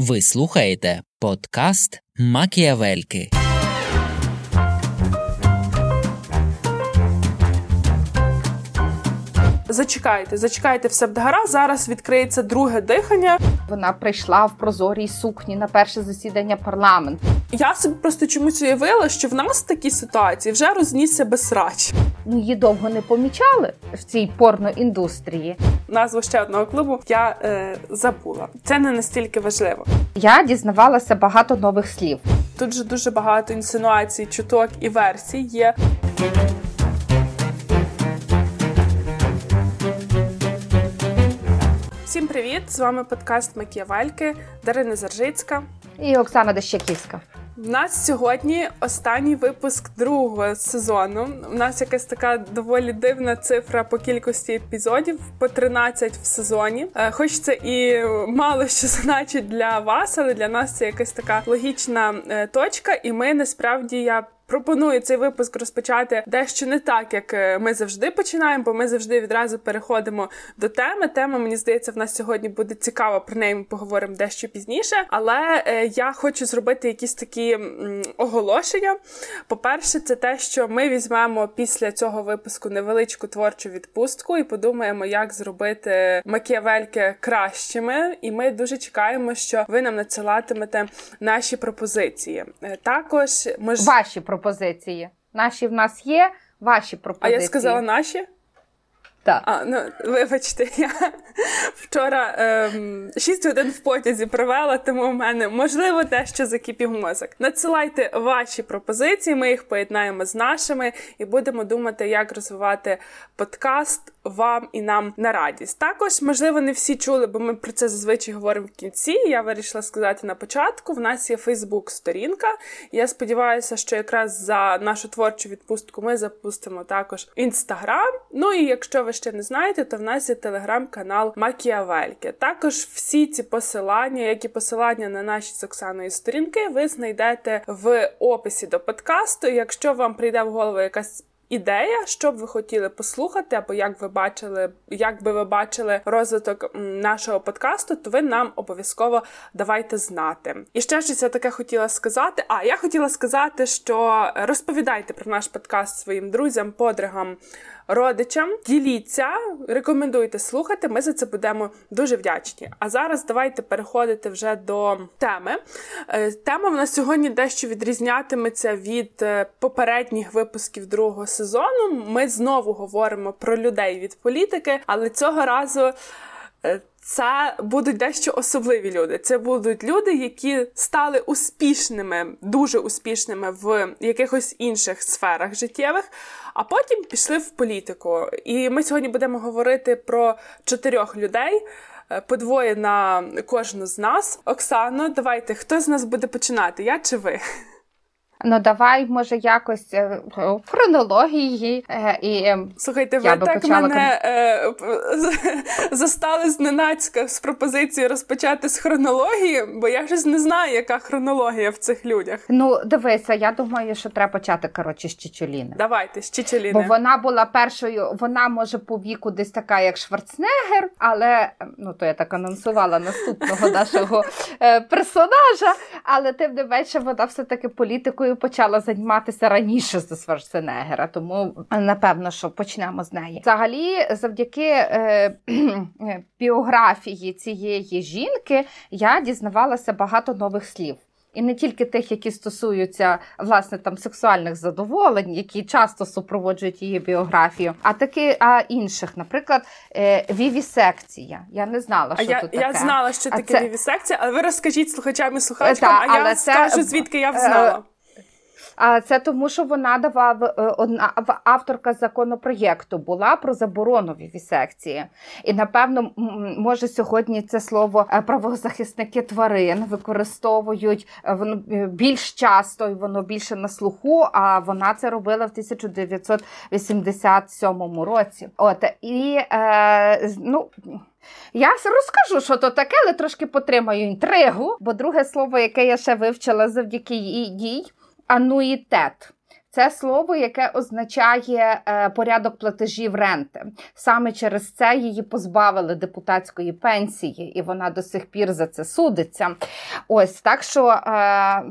Ви слухаєте подкаст «Макіявельки». Зачекайте, все буде гаразд, зараз відкриється друге дихання. Вона прийшла в прозорій сукні на перше засідання парламенту. Я собі просто чомусь уявила, що в нас в такій ситуації вже рознісся безсрач. Її довго не помічали в цій порноіндустрії. Назву ще одного клубу я забула. Це не настільки важливо. Я дізнавалася багато нових слів. Тут же дуже багато інсинуацій, чуток і версій є. Всім привіт! З вами подкаст «Макіявельки», Дарина Заржицька і Оксана Дащаківська. У нас сьогодні останній випуск другого сезону. У нас якась така доволі дивна цифра по кількості епізодів, по 13 в сезоні. Хоч це і мало що значить для вас, але для нас це якась така логічна точка, і ми насправді, пропоную цей випуск розпочати дещо не так, як ми завжди починаємо, бо ми завжди відразу переходимо до теми. Тема, мені здається, в нас сьогодні буде цікава, про неї ми поговоримо дещо пізніше. Але я хочу зробити якісь такі оголошення. По-перше, це те, що ми візьмемо після цього випуску невеличку творчу відпустку і подумаємо, як зробити макіявельки кращими. І ми дуже чекаємо, що ви нам надсилатимете наші пропозиції. Також ми ваші пропозиції. Наші в нас є, ваші пропозиції. А я сказала наші? Так. Вибачте, я вчора 6 годин в потязі провела, тому в мене, можливо, те, що закипів мозок. Надсилайте ваші пропозиції, ми їх поєднаємо з нашими і будемо думати, як розвивати подкаст вам і нам на радість. Також, можливо, не всі чули, бо ми про це зазвичай говоримо в кінці, я вирішила сказати на початку. В нас є Фейсбук-сторінка. Я сподіваюся, що якраз за нашу творчу відпустку ми запустимо також Інстаграм. Ну і якщо ви ще не знаєте, то в нас є телеграм-канал Макіявельки. Також всі ці посилання, як і посилання на наші з Оксаною сторінки, ви знайдете в описі до подкасту. Якщо вам прийде в голову якась ідея, що б ви хотіли послухати, або як би ви бачили розвиток нашого подкасту, то ви нам обов'язково давайте знати. І ще щось я таке хотіла сказати. Я хотіла сказати, що розповідайте про наш подкаст своїм друзям, подругам, родичам. Діліться, рекомендуйте слухати, ми за це будемо дуже вдячні. А зараз давайте переходити вже до теми. Тема в нас сьогодні дещо відрізнятиметься від попередніх випусків другого сезону. Ми знову говоримо про людей від політики, але цього разу це будуть дещо особливі люди. Це будуть люди, які стали успішними, дуже успішними в якихось інших сферах життєвих, а потім пішли в політику. І ми сьогодні будемо говорити про 4 людей, по 2 на кожну з нас. Оксано, давайте, хто з нас буде починати, я чи ви? Давай, може, якось в хронології. Слухайте, ви так мене застали зненацька з пропозицією розпочати з хронології, бо я щось не знаю, яка хронологія в цих людях. Дивися, я думаю, що треба почати, з Чиччоліни. Давайте, з Чиччоліни. Бо вона була першою, вона, може, по віку десь така, як Шварценеггер, але, то я так анонсувала наступного нашого персонажа, але тим не менше, вона все-таки політикою почала займатися раніше за Шварценеггера, тому, напевно, що почнемо з неї. Взагалі, завдяки біографії цієї жінки, я дізнавалася багато нових слів. І не тільки тих, які стосуються, власне, сексуальних задоволень, які часто супроводжують її біографію, а інших. Наприклад, вівісекція. Я не знала, що тут таке. Я знала, що таке вівісекція, але ви розкажіть слухачам і слухачкам, я скажу, звідки я знала. Це тому, що вона авторка законопроєкту була про заборону вівісекції. І, напевно, може сьогодні це слово правозахисники тварин використовують більш часто, і воно більше на слуху, а вона це робила в 1987 році. Я розкажу, що то таке, але трошки потримаю інтригу, бо друге слово, яке я ще вивчила завдяки їй, ануїтет. Це слово, яке означає порядок платежів ренти. Саме через це її позбавили депутатської пенсії, і вона до сих пір за це судиться. Ось, так що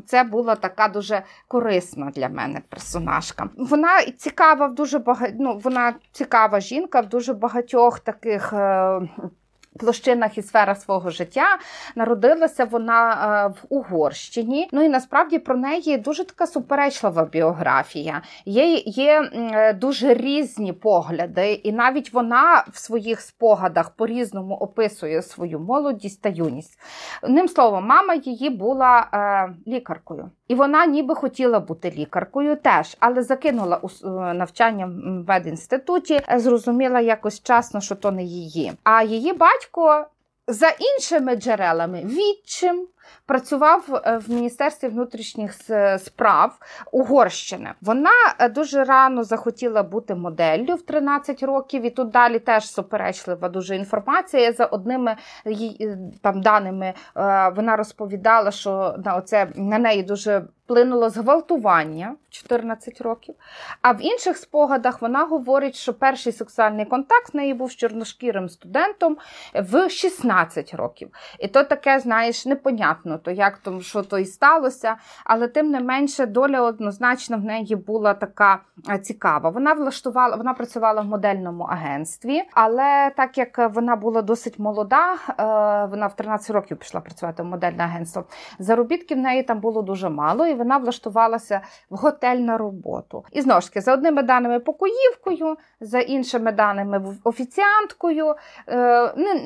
це була така дуже корисна для мене персонажка. Вона цікава в дуже вона цікава жінка в дуже багатьох таких площинах і сферах свого життя. Народилася вона в Угорщині. Ну і насправді про неї дуже така суперечлива біографія. Є дуже різні погляди, і навіть вона в своїх спогадах по-різному описує свою молодість та юність. Одним словом, мама її була лікаркою. І вона ніби хотіла бути лікаркою теж, але закинула навчання в медінституті, зрозуміла якось часно, що то не її. А її батько, за іншими джерелами, відчим, працював в Міністерстві внутрішніх справ Угорщини. Вона дуже рано захотіла бути моделлю в 13 років, і тут далі теж суперечлива дуже інформація. За одними даними вона розповідала, що на неї дуже вплинуло зґвалтування в 14 років. А в інших спогадах вона говорить, що перший сексуальний контакт в неї був з чорношкірим студентом в 16 років. І то таке, знаєш, непонятно, то як то, що то і сталося, але тим не менше доля однозначно в неї була така цікава. Вона працювала в модельному агентстві, але так як вона була досить молода, вона в 13 років пішла працювати в модельне агентство, заробітків в неї там було дуже мало, і вона влаштувалася в готель на роботу. І знову ж таки, за одними даними покоївкою, за іншими даними офіціанткою,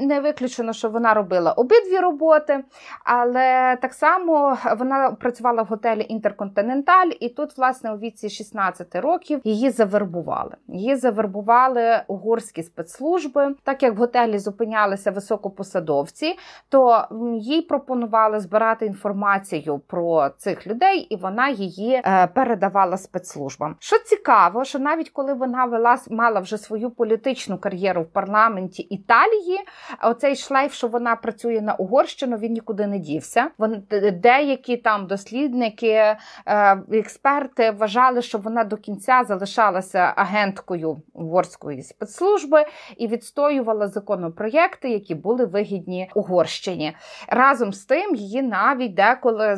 не виключено, що вона робила обидві роботи, але так само вона працювала в готелі «Інтерконтиненталь», і тут, власне, у віці 16 років її завербували. Її завербували угорські спецслужби. Так як в готелі зупинялися високопосадовці, то їй пропонували збирати інформацію про цих людей, і вона її передавала спецслужбам. Що цікаво, що навіть коли вона мала вже свою політичну кар'єру в парламенті Італії, оцей шлейф, що вона працює на Угорщину, він нікуди не дівся. Деякі там дослідники, експерти вважали, що вона до кінця залишалася агенткою угорської спецслужби і відстоювала законопроєкти, які були вигідні Угорщині. Разом з тим, її навіть деколи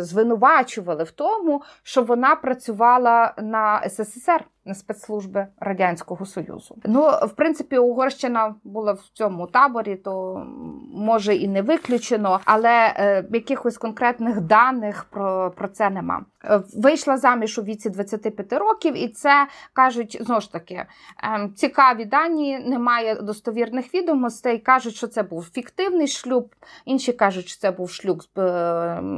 звинувачували в тому, що вона працювала на СССР, на спецслужби Радянського Союзу. В принципі, Угорщина була в цьому таборі, то може і не виключено, але якихось конкретних даних про це нема. Вийшла заміж у віці 25 років, і це, кажуть, знову ж таки, цікаві дані, немає достовірних відомостей, кажуть, що це був фіктивний шлюб, інші кажуть, що це був шлюб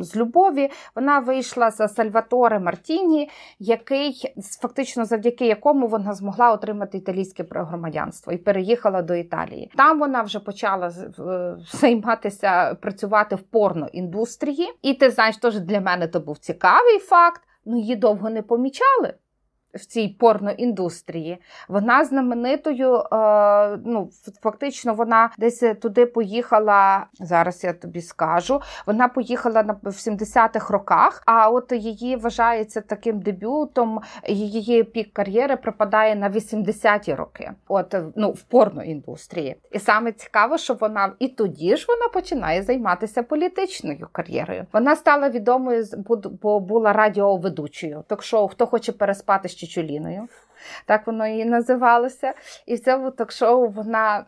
з любові. Вона вийшла за Сальваторе Мартіні, який фактично завдяки якому вона змогла отримати італійське громадянство і переїхала до Італії. Там вона вже почала працювати в порноіндустрії. І ти знаєш, теж для мене то був цікавий факт, її довго не помічали в цій порноіндустрії. Вона знаменитою, фактично вона десь туди поїхала, зараз я тобі скажу, вона поїхала в 70-х роках, а от її вважається таким дебютом, її пік кар'єри припадає на 80-ті роки, в порноіндустрії. І саме цікаво, що вона і тоді ж вона починає займатися політичною кар'єрою. Вона стала відомою, бо була радіоведучою, ток-шоу «Хто хоче переспати з Чиччоліною», так воно її називалося. І в цьому ток-шоу вона,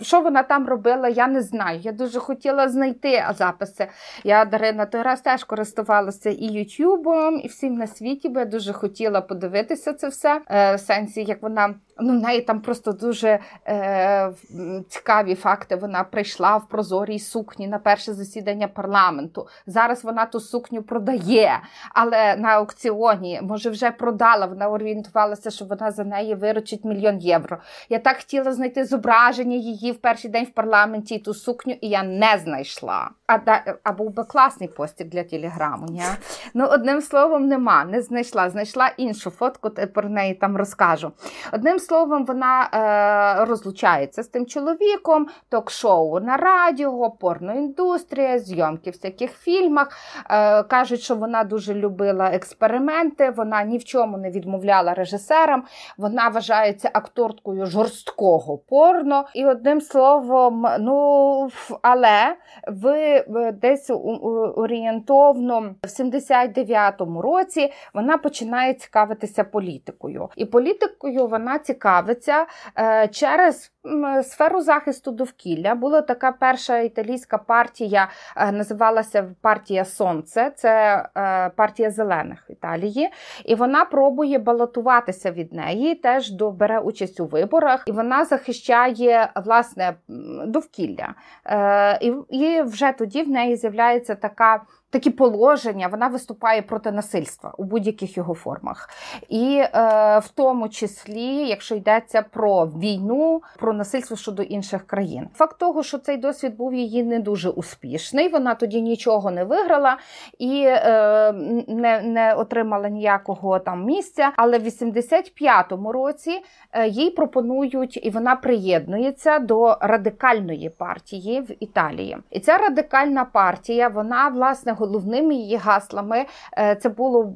що вона там робила, я не знаю. Я дуже хотіла знайти записи. Я, Дарина, той раз теж користувалася і Ютубом, і всім на світі, бо я дуже хотіла подивитися це все. В сенсі, як вона, в неї там просто дуже цікаві факти. Вона прийшла в прозорій сукні на перше засідання парламенту. Зараз вона ту сукню продає, але на аукціоні, може, вже продала, вона орієнтувалася, що вона за неї виручить 1 мільйон євро. Я так хотіла знайти зображення її в перший день в парламенті, ту сукню, і я не знайшла. А був би класний постік для телеграму, ні? Одним словом, не знайшла. Знайшла іншу фотку, про неї там розкажу. Одним словом, вона розлучається з тим чоловіком, ток-шоу на радіо, порноіндустрія, зйомки в всяких фільмах. Кажуть, що вона дуже любила експерименти, вона ні в чому не відмовляла режисерам, вона вважається акторкою жорсткого порно. І одним словом, ну, але ви десь орієнтовно в 79-му році вона починає цікавитися політикою. І політикою вона цікавиться через сферу захисту довкілля. Була така перша італійська партія, називалася партія «Сонце», це партія зелених Італії. І вона пробує балотуватися від неї, теж бере участь у виборах. І вона захищає, власне, довкілля. І вже тоді в неї з'являється такі положення, вона виступає проти насильства у будь-яких його формах. І в тому числі, якщо йдеться про війну, про насильство щодо інших країн. Факт того, що цей досвід був її не дуже успішний, вона тоді нічого не виграла і не отримала ніякого там місця, але в 85-му році їй пропонують, і вона приєднується до радикальної партії в Італії. І ця радикальна партія, вона, власне, головними її гаслами це було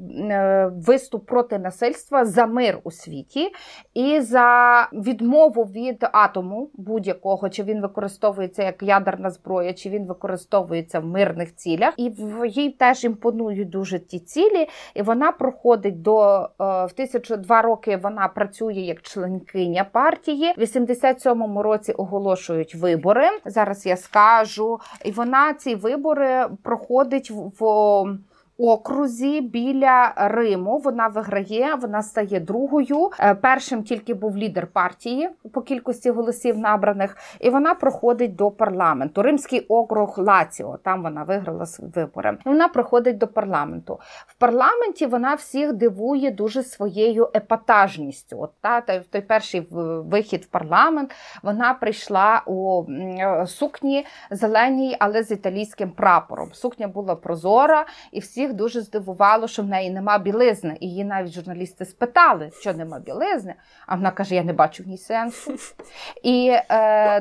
виступ проти насильства, за мир у світі і за відмову від атому будь-якого, чи він використовується як ядерна зброя, чи він використовується в мирних цілях. І їй теж імпонують дуже ті цілі, і вона проходить два роки вона працює як членкиня партії. В 87-му році оголошують вибори, зараз я скажу, і вона ці вибори проходить в окрузі біля Риму, вона виграє, вона стає другою. Першим тільки був лідер партії по кількості голосів набраних, і вона проходить до парламенту. Римський округ Лаціо, там вона виграла вибори. І вона проходить до парламенту. В парламенті вона всіх дивує дуже своєю епатажністю. В той перший вихід в парламент вона прийшла у сукні зеленій, але з італійським прапором. Сукня була прозора, і всіх дуже здивувало, що в неї нема білизни. І її навіть журналісти спитали, що нема білизни. А вона каже, я не бачу в ній сенсу. І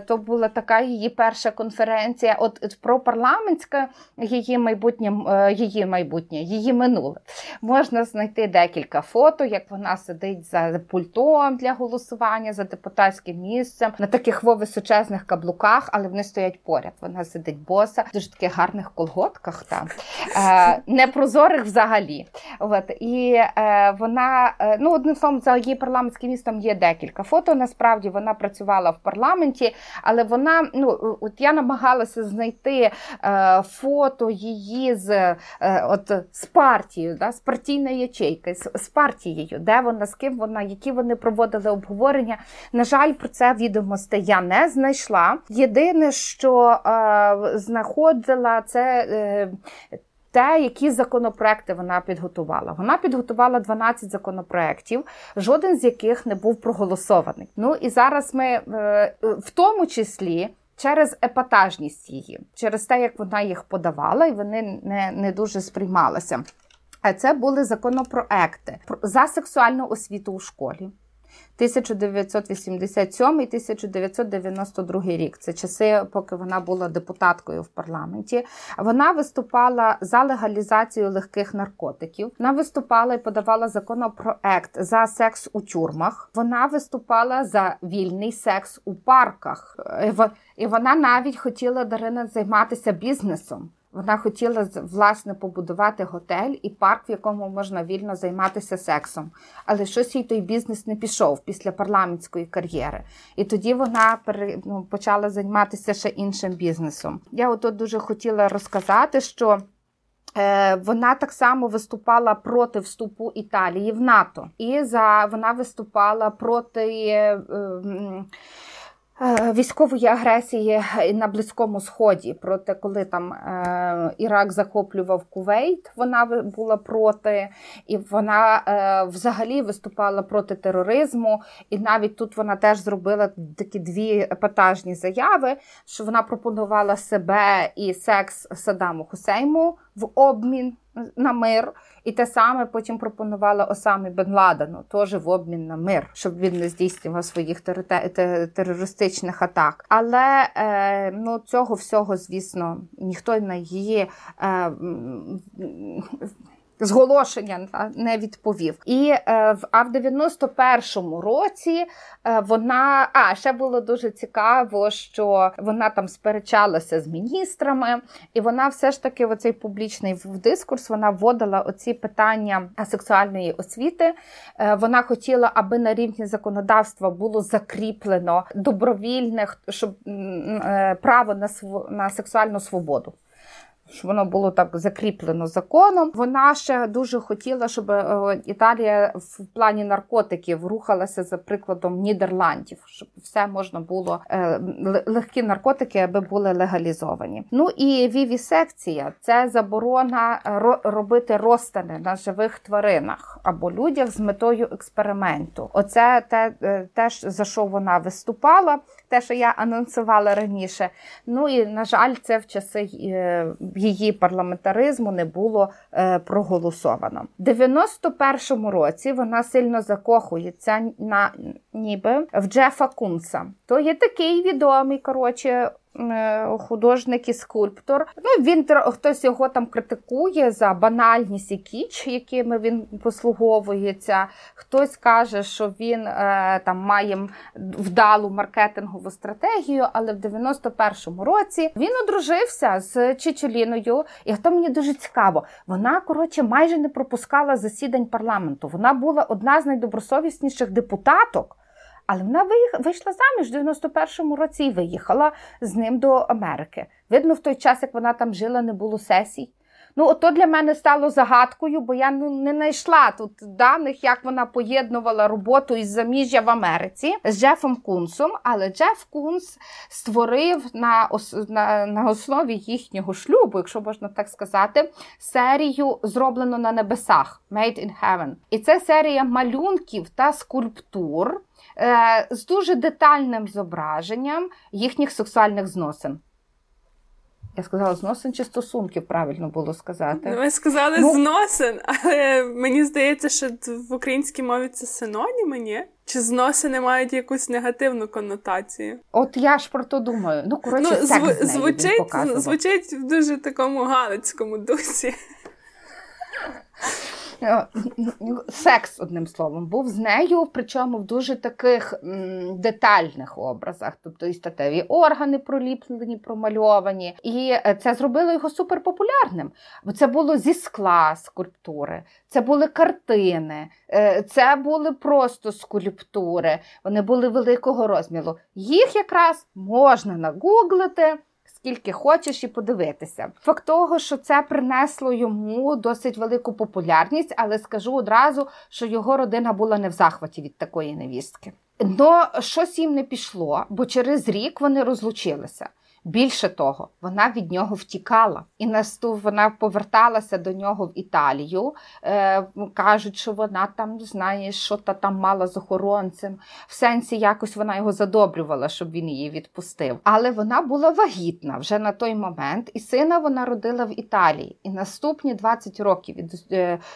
то була така її перша конференція. От про парламентське її майбутнє, її минуле. Можна знайти декілька фото, як вона сидить за пультом для голосування, за депутатським місцем, на таких височезних каблуках, але вони стоять поряд. Вона сидить боса, в дуже таких гарних колготках там. Непрозорих взагалі. І вона, одним словом, за її парламентським містом є декілька фото. Насправді вона працювала в парламенті, але вона, я намагалася знайти фото її з партією, з партійної ячейки, з партією, де вона, з ким вона, які вони проводили обговорення. На жаль, про це відомостей я не знайшла. Єдине, що знаходила, це те, які законопроекти вона підготувала. Вона підготувала 12 законопроектів, жоден з яких не був проголосований. І зараз ми, в тому числі, через епатажність її, через те, як вона їх подавала, і вони не дуже сприймалися. Це були законопроекти за сексуальну освіту у школі. 1987 і 1992 рік. Це часи, поки вона була депутаткою в парламенті. Вона виступала за легалізацію легких наркотиків. Вона виступала і подавала законопроект за секс у тюрмах. Вона виступала за вільний секс у парках. І вона навіть хотіла, Дарина, займатися бізнесом. Вона хотіла, власне, побудувати готель і парк, в якому можна вільно займатися сексом. Але щось їй той бізнес не пішов після парламентської кар'єри. І тоді вона почала займатися ще іншим бізнесом. Я отут дуже хотіла розказати, що вона так само виступала проти вступу Італії в НАТО. І вона виступала проти військової агресії на Близькому Сході, проти, коли там Ірак захоплював Кувейт, вона була проти, і вона взагалі виступала проти тероризму, і навіть тут вона теж зробила такі дві епатажні заяви, що вона пропонувала себе і секс Саддаму Хусейну в обмін на мир. І те саме потім пропонувала Осамі Бен Ладену, теж в обмін на мир, щоб він не здійснював своїх терористичних атак. Але цього всього, звісно, ніхто на її зголошення не відповів. І в 91-му році вона... ще було дуже цікаво, що вона там сперечалася з міністрами, і вона все ж таки в оцей публічний дискурс вона вводила оці питання сексуальної освіти. Вона хотіла, аби на рівні законодавства було закріплено добровільне право на сексуальну свободу. Щоб воно було так закріплено законом. Вона ще дуже хотіла, щоб Італія в плані наркотиків рухалася за прикладом Нідерландів, щоб все можна було, легкі наркотики, аби були легалізовані. Ну і вівісекція – це заборона робити розтини на живих тваринах або людях з метою експерименту. Оце теж, за що вона виступала, те, що я анонсувала раніше. Ну і, на жаль, це в часи її парламентаризму не було проголосовано. В 91-му році вона сильно закохується в Джефа Кунса. То є такий відомий, художник і скульптор. Хтось його там критикує за банальність і кіч, якими він послуговується. Хтось каже, що він там має вдалу маркетингову стратегію, але в 91-му році він одружився з Чиччоліною. І то мені дуже цікаво. Вона, майже не пропускала засідань парламенту. Вона була одна з найдобросовісніших депутаток. Але вона вийшла заміж в 91-му році і виїхала з ним до Америки. Видно, в той час, як вона там жила, не було сесій. Ото для мене стало загадкою, бо я не знайшла тут даних, як вона поєднувала роботу із заміжжя в Америці з Джефом Кунсом. Але Джеф Кунс створив на основі їхнього шлюбу, якщо можна так сказати, серію «Зроблено на небесах» «Made in Heaven». І це серія малюнків та скульптур з дуже детальним зображенням їхніх сексуальних зносин. Я сказала зносин чи стосунків, правильно було сказати. Ви сказали зносин, але мені здається, що в українській мові це синоніми, ні? Чи зносини мають якусь негативну конотацію? От я ж про то думаю. Звучить в дуже такому галицькому дусі. Секс, одним словом, був з нею, причому в дуже таких детальних образах. Тобто і статеві органи проліплені, промальовані. І це зробило його суперпопулярним. Бо це було зі скла скульптури, це були картини, це були просто скульптури. Вони були великого розміру. Їх якраз можна нагуглити, скільки хочеш, і подивитися. Факт того, що це принесло йому досить велику популярність, але скажу одразу, що його родина була не в захваті від такої невістки. Щось їм не пішло, бо через рік вони розлучилися. Більше того, вона від нього втікала. І вона поверталася до нього в Італію. Кажуть, що вона там, що там мала з охоронцем. В сенсі якось вона його задобрювала, щоб він її відпустив. Але вона була вагітна вже на той момент. І сина вона родила в Італії. І наступні 20 років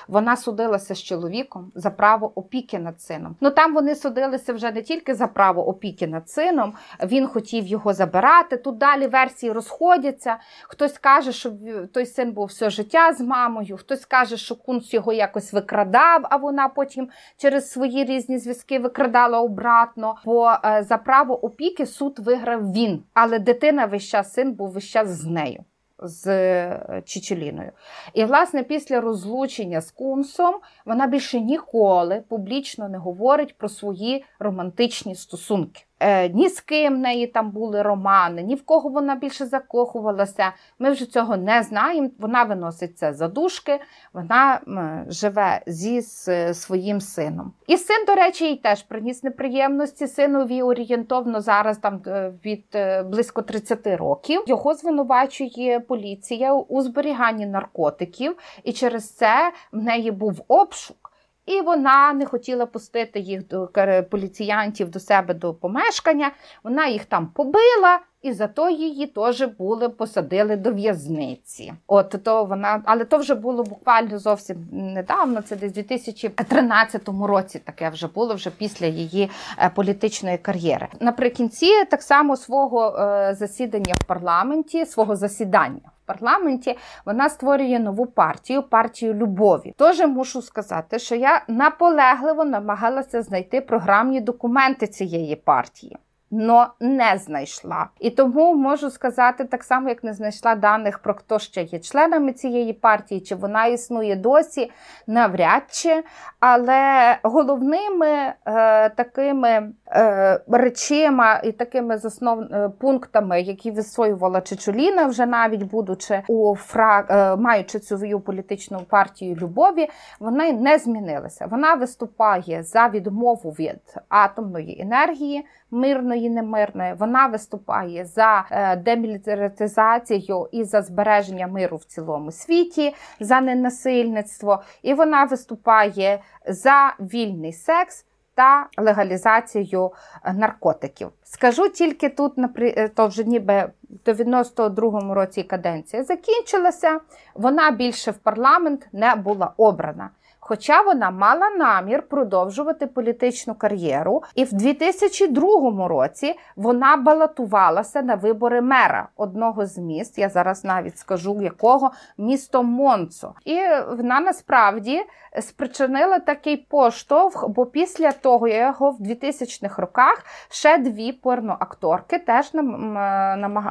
вона судилася з чоловіком за право опіки над сином. Там вони судилися вже не тільки за право опіки над сином. Він хотів його забирати. Тут далі версії розходяться. Хтось каже, що той син був все життя з мамою, хтось каже, що Кунс його якось викрадав, а вона потім через свої різні зв'язки викрадала обратно. Бо за право опіки суд виграв він, але дитина син був весь час з нею, з Чиччоліною. І, власне, після розлучення з Кунсом вона більше ніколи публічно не говорить про свої романтичні стосунки. Ні з ким в неї там були романи, ні в кого вона більше закохувалася. Ми вже цього не знаємо. Вона виносить це за дужки, вона живе зі своїм сином. І син, до речі, їй теж приніс неприємності. Синові орієнтовно зараз там від близько 30 років. Його звинувачує поліція у зберіганні наркотиків, і через це в неї був обшук. І вона не хотіла пустити їх, поліціянтів, до себе до помешкання. Вона їх там побила і за то її теж посадили до в'язниці. От то вона, але то вже було буквально зовсім недавно, це десь у 2013 році таке вже було, вже після її політичної кар'єри. Наприкінці так само свого засідання в парламенті, свого засідання в парламенті, вона створює нову партію, партію любові. Тож мушу сказати, що я наполегливо намагалася знайти програмні документи цієї партії. Но не знайшла. І тому можу сказати, так само, як не знайшла даних про хто ще є членами цієї партії, чи вона існує досі, навряд чи. Але головними такими речима і такими пунктами, які висоювала Чиччоліна, вже навіть будучи маючи цю свою політичну партію любові, вона не змінилася. Вона виступає за відмову від атомної енергії, мирної, немирної. Вона виступає за демілітаризацію і за збереження миру в цілому світі, за ненасильництво. І вона виступає за вільний секс та легалізацію наркотиків. Скажу тільки тут, то вже ніби до 92-му році каденція закінчилася, вона більше в парламент не була обрана. Хоча вона мала намір продовжувати політичну кар'єру, і в 2002 році вона балотувалася на вибори мера одного з міст, я зараз навіть скажу якого, місто Монцо. І вона насправді спричинила такий поштовх, бо після того його в 2000-х роках ще дві порноакторки теж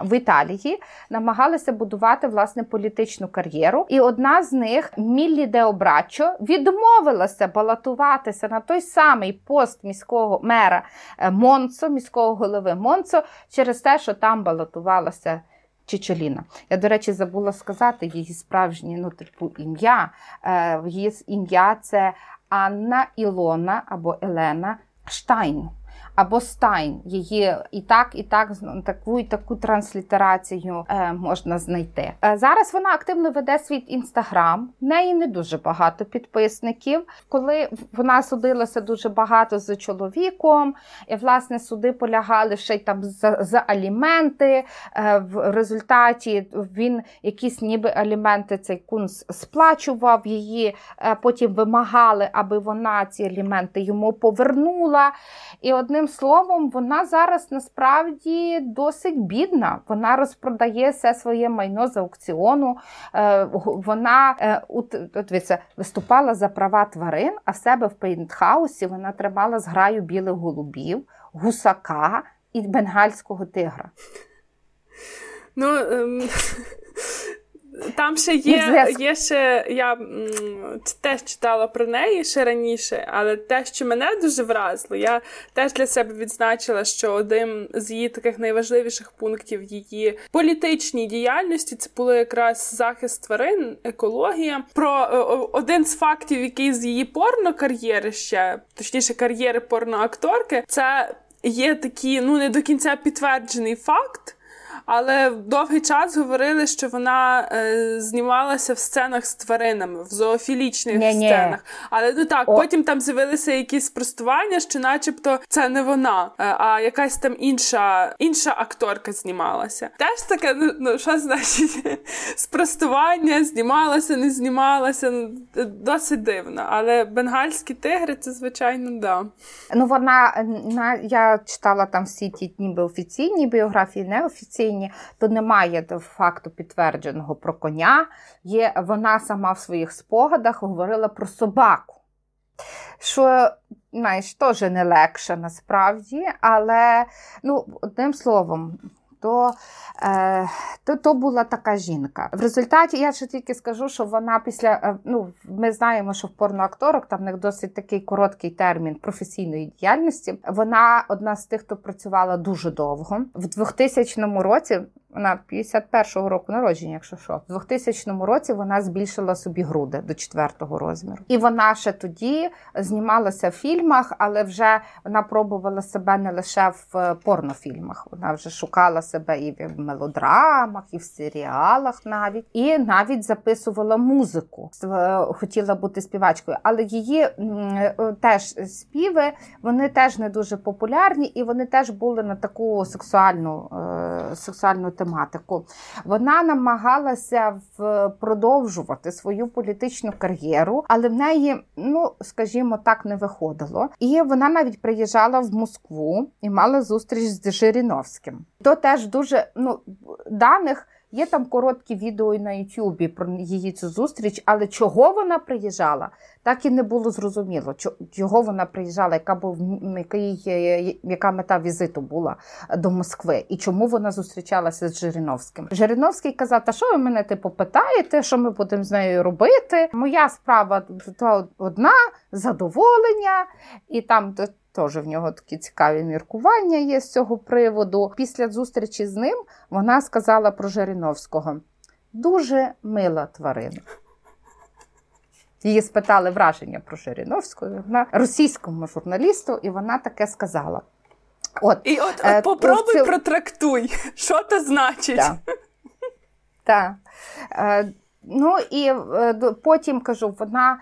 в Італії намагалися будувати власне політичну кар'єру. І одна з них, Міллі Деобраччо, відмовилася балотуватися на той самий пост міського мера Монцо, міського голови Монцо, через те, що там балотувалася Чиччоліна. Я, до речі, забула сказати її справжнє, ім'я. Її ім'я – це Анна Ілона або Елена Штайн. Або Стайн. Її таку транслітерацію можна знайти. Зараз вона активно веде свій інстаграм, в неї не дуже багато підписників. Коли вона судилася дуже багато з чоловіком, і, власне, суди полягали ще й там за аліменти, в результаті він якісь ніби аліменти цей Кунс сплачував, її потім вимагали, аби вона ці аліменти йому повернула. І одним словом, вона зараз насправді досить бідна. Вона розпродає все своє майно з аукціону. Вона виступала за права тварин, а в себе в пентхаусі вона тримала зграю білих голубів, гусака і бенгальського тигра. Там ще є ще, я теж читала про неї ще раніше, але те, що мене дуже вразило, я теж для себе відзначила, що один з її таких найважливіших пунктів її політичній діяльності, це було якраз захист тварин, екологія. Про один з фактів, який з її порнокар'єри ще, точніше кар'єри порноакторки, це є такий, не до кінця підтверджений факт, але довгий час говорили, що вона знімалася в сценах з тваринами, в зоофілічних сценах. Але потім там з'явилися якісь спростування, що начебто це не вона, а якась там інша акторка знімалася. Теж таке, що значить спростування, знімалася, не знімалася, досить дивно. Але бенгальські тигри, це звичайно, да. Я читала там всі ті ніби офіційні біографії, неофіційні, то немає факту підтвердженого про коня. Вона сама в своїх спогадах говорила про собаку. Що, теж не легше насправді, але, одним словом, то була така жінка. В результаті, я ще тільки скажу, що вона після, ми знаємо, що в порноакторок, там в них досить такий короткий термін професійної діяльності, вона одна з тих, хто працювала дуже довго. В 2000 році Вона 51-го року народження, якщо що. В 2000 році вона збільшила собі груди до 4-го розміру. І вона ще тоді знімалася в фільмах, але вже вона пробувала себе не лише в порнофільмах. Вона вже шукала себе і в мелодрамах, і в серіалах навіть. І навіть записувала музику. Хотіла бути співачкою. Але її теж співи, вони теж не дуже популярні, і вони теж були на таку сексуальну тематику. Вона намагалася продовжувати свою політичну кар'єру, але в неї, ну, скажімо так, не виходило. І вона навіть приїжджала в Москву і мала зустріч з Жириновським. То теж дуже, ну, даних є там короткі відео на Ютубі про її цю зустріч, але чого вона приїжджала, так і не було зрозуміло. Чого вона приїжджала, яка мета візиту була до Москви, і чому вона зустрічалася з Жириновським. Жириновський казав: "Та що ви мене питаєте, що ми будемо з нею робити? Моя справа то одна, задоволення", і там теж в нього такі цікаві міркування є з цього приводу. Після зустрічі з ним вона сказала про Жириновського: "Дуже мила тварина". Її спитали враження про Жириновського, вона російському журналісту, і вона таке сказала. От попробуй протрактуй, що це значить. Так. Да. Да. Ну і потім, кажу, вона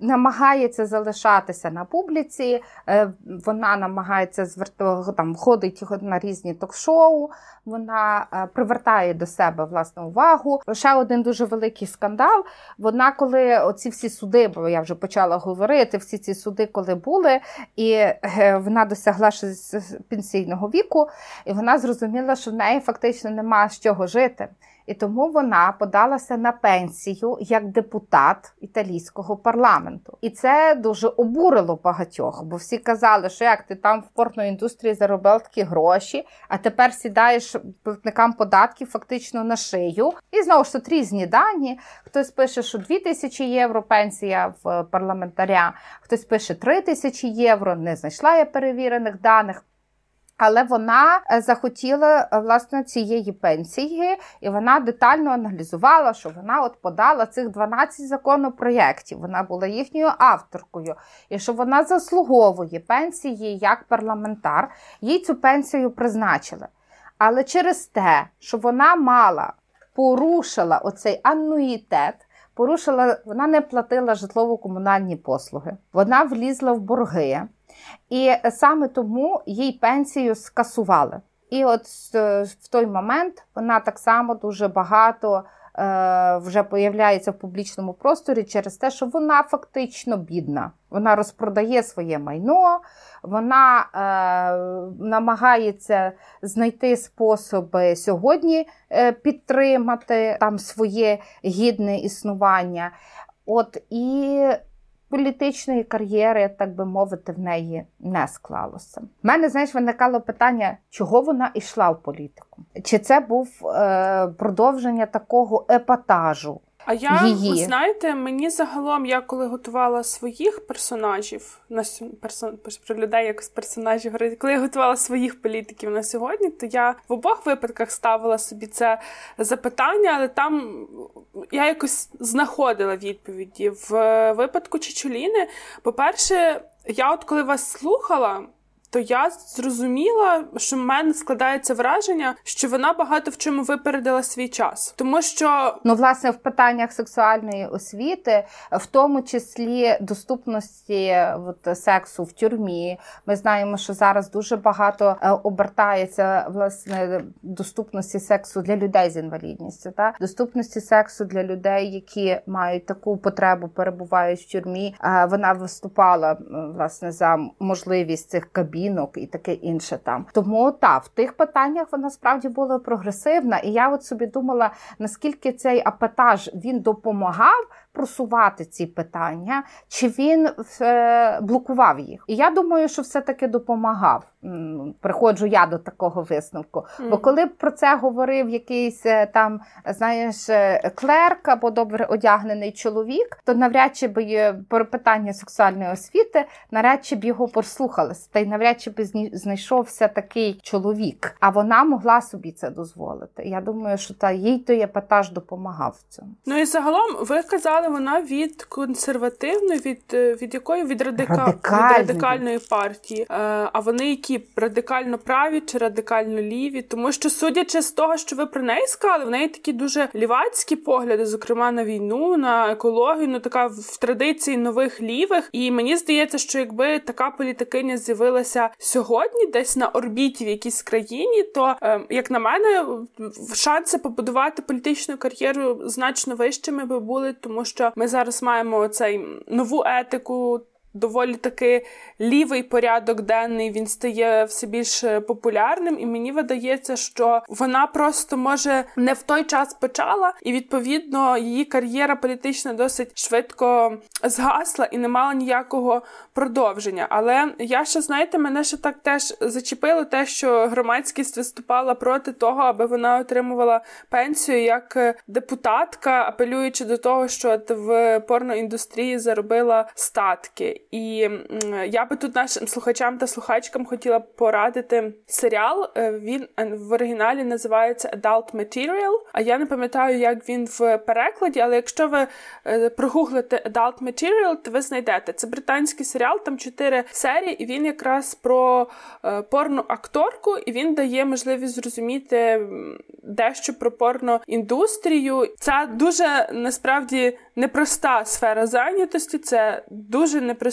намагається залишатися на публіці, вона намагається ходить на різні ток-шоу, вона привертає до себе, власне, увагу. Ще один дуже великий скандал. Вона, коли оці всі суди, бо я вже почала говорити, всі ці суди, коли були, і вона досягла пенсійного віку, і вона зрозуміла, що в неї фактично нема з чого жити. І тому вона подалася на пенсію як депутат італійського парламенту. І це дуже обурило багатьох, бо всі казали, що як ти там в портної індустрії заробив такі гроші, а тепер сідаєш платникам податків фактично на шию. І знову ж тут різні дані. Хтось пише, що 2 000 євро пенсія в парламентаря, хтось пише 3 000 євро, не знайшла я перевірених даних. Але вона захотіла, власне, цієї пенсії, і вона детально аналізувала, що вона от подала цих 12 законопроєктів, вона була їхньою авторкою, і що вона заслуговує пенсії як парламентар. Їй цю пенсію призначили. Але через те, що вона порушила оцей ануїтет, вона не платила житлово-комунальні послуги, вона влізла в борги. І саме тому їй пенсію скасували. І от в той момент вона так само дуже багато вже появляється в публічному просторі через те, що вона фактично бідна. Вона розпродає своє майно, вона намагається знайти способи сьогодні підтримати там своє гідне існування. І політичної кар'єри, так би мовити, в неї не склалося. У мене, виникало питання, чого вона йшла в політику? Чи це був продовження такого епатажу? А я, ви знаєте, мені загалом, я коли готувала своїх персонажів, про людей як персонажів, коли я готувала своїх політиків на сьогодні, то я в обох випадках ставила собі це запитання, але там я якось знаходила відповіді. В випадку Чиччоліни, по-перше, я от коли вас слухала, то я зрозуміла, що в мене складається враження, що вона багато в чому випередила свій час. Тому що... власне, в питаннях сексуальної освіти, в тому числі доступності сексу в тюрмі. Ми знаємо, що зараз дуже багато обертається, власне, доступності сексу для людей з інвалідністю. Та? Доступності сексу для людей, які мають таку потребу, перебувають в тюрмі. Вона виступала, власне, за можливість цих кабін і таке інше там. Тому, в тих питаннях вона справді була прогресивна, і я собі думала, наскільки цей апатаж, він допомагав просувати ці питання, чи він блокував їх. І я думаю, що все-таки допомагав. Приходжу я до такого висновку. Бо коли б про це говорив якийсь там, знаєш, клерк або добре одягнений чоловік, то навряд чи б про питання сексуальної освіти, навряд чи б його послухалися, та й навряд чи б знайшовся такий чоловік. А вона могла собі це дозволити. Я думаю, що їй той епатаж допомагав в цьому. Ну і загалом, ви казали, вона від консервативної, від якої? Від радикальної партії. А вони які? Радикально праві чи радикально ліві? Тому що, судячи з того, що ви про неї сказали, в неї такі дуже лівацькі погляди, зокрема на війну, на екологію, ну така в традиції нових лівих. І мені здається, що якби така політикиня з'явилася сьогодні десь на орбіті в якійсь країні, то, як на мене, шанси побудувати політичну кар'єру значно вищими би були, тому що ми зараз маємо оцей нову етику, доволі таки лівий порядок денний, він стає все більш популярним, і мені видається, що вона просто, може, не в той час почала, і, відповідно, її кар'єра політична досить швидко згасла і не мала ніякого продовження. Але я ще, знаєте, мене ще так теж зачепило те, що громадськість виступала проти того, аби вона отримувала пенсію як депутатка, апелюючи до того, що в порноіндустрії заробила статки. І я би тут нашим слухачам та слухачкам хотіла порадити серіал. Він в оригіналі називається Adult Material, а я не пам'ятаю, як він в перекладі, але якщо ви прогуглите Adult Material, то ви знайдете. Це британський серіал, там 4 серії, і він якраз про порноакторку, і він дає можливість зрозуміти дещо про порноіндустрію. Це дуже, насправді, непроста сфера зайнятості, це дуже непроста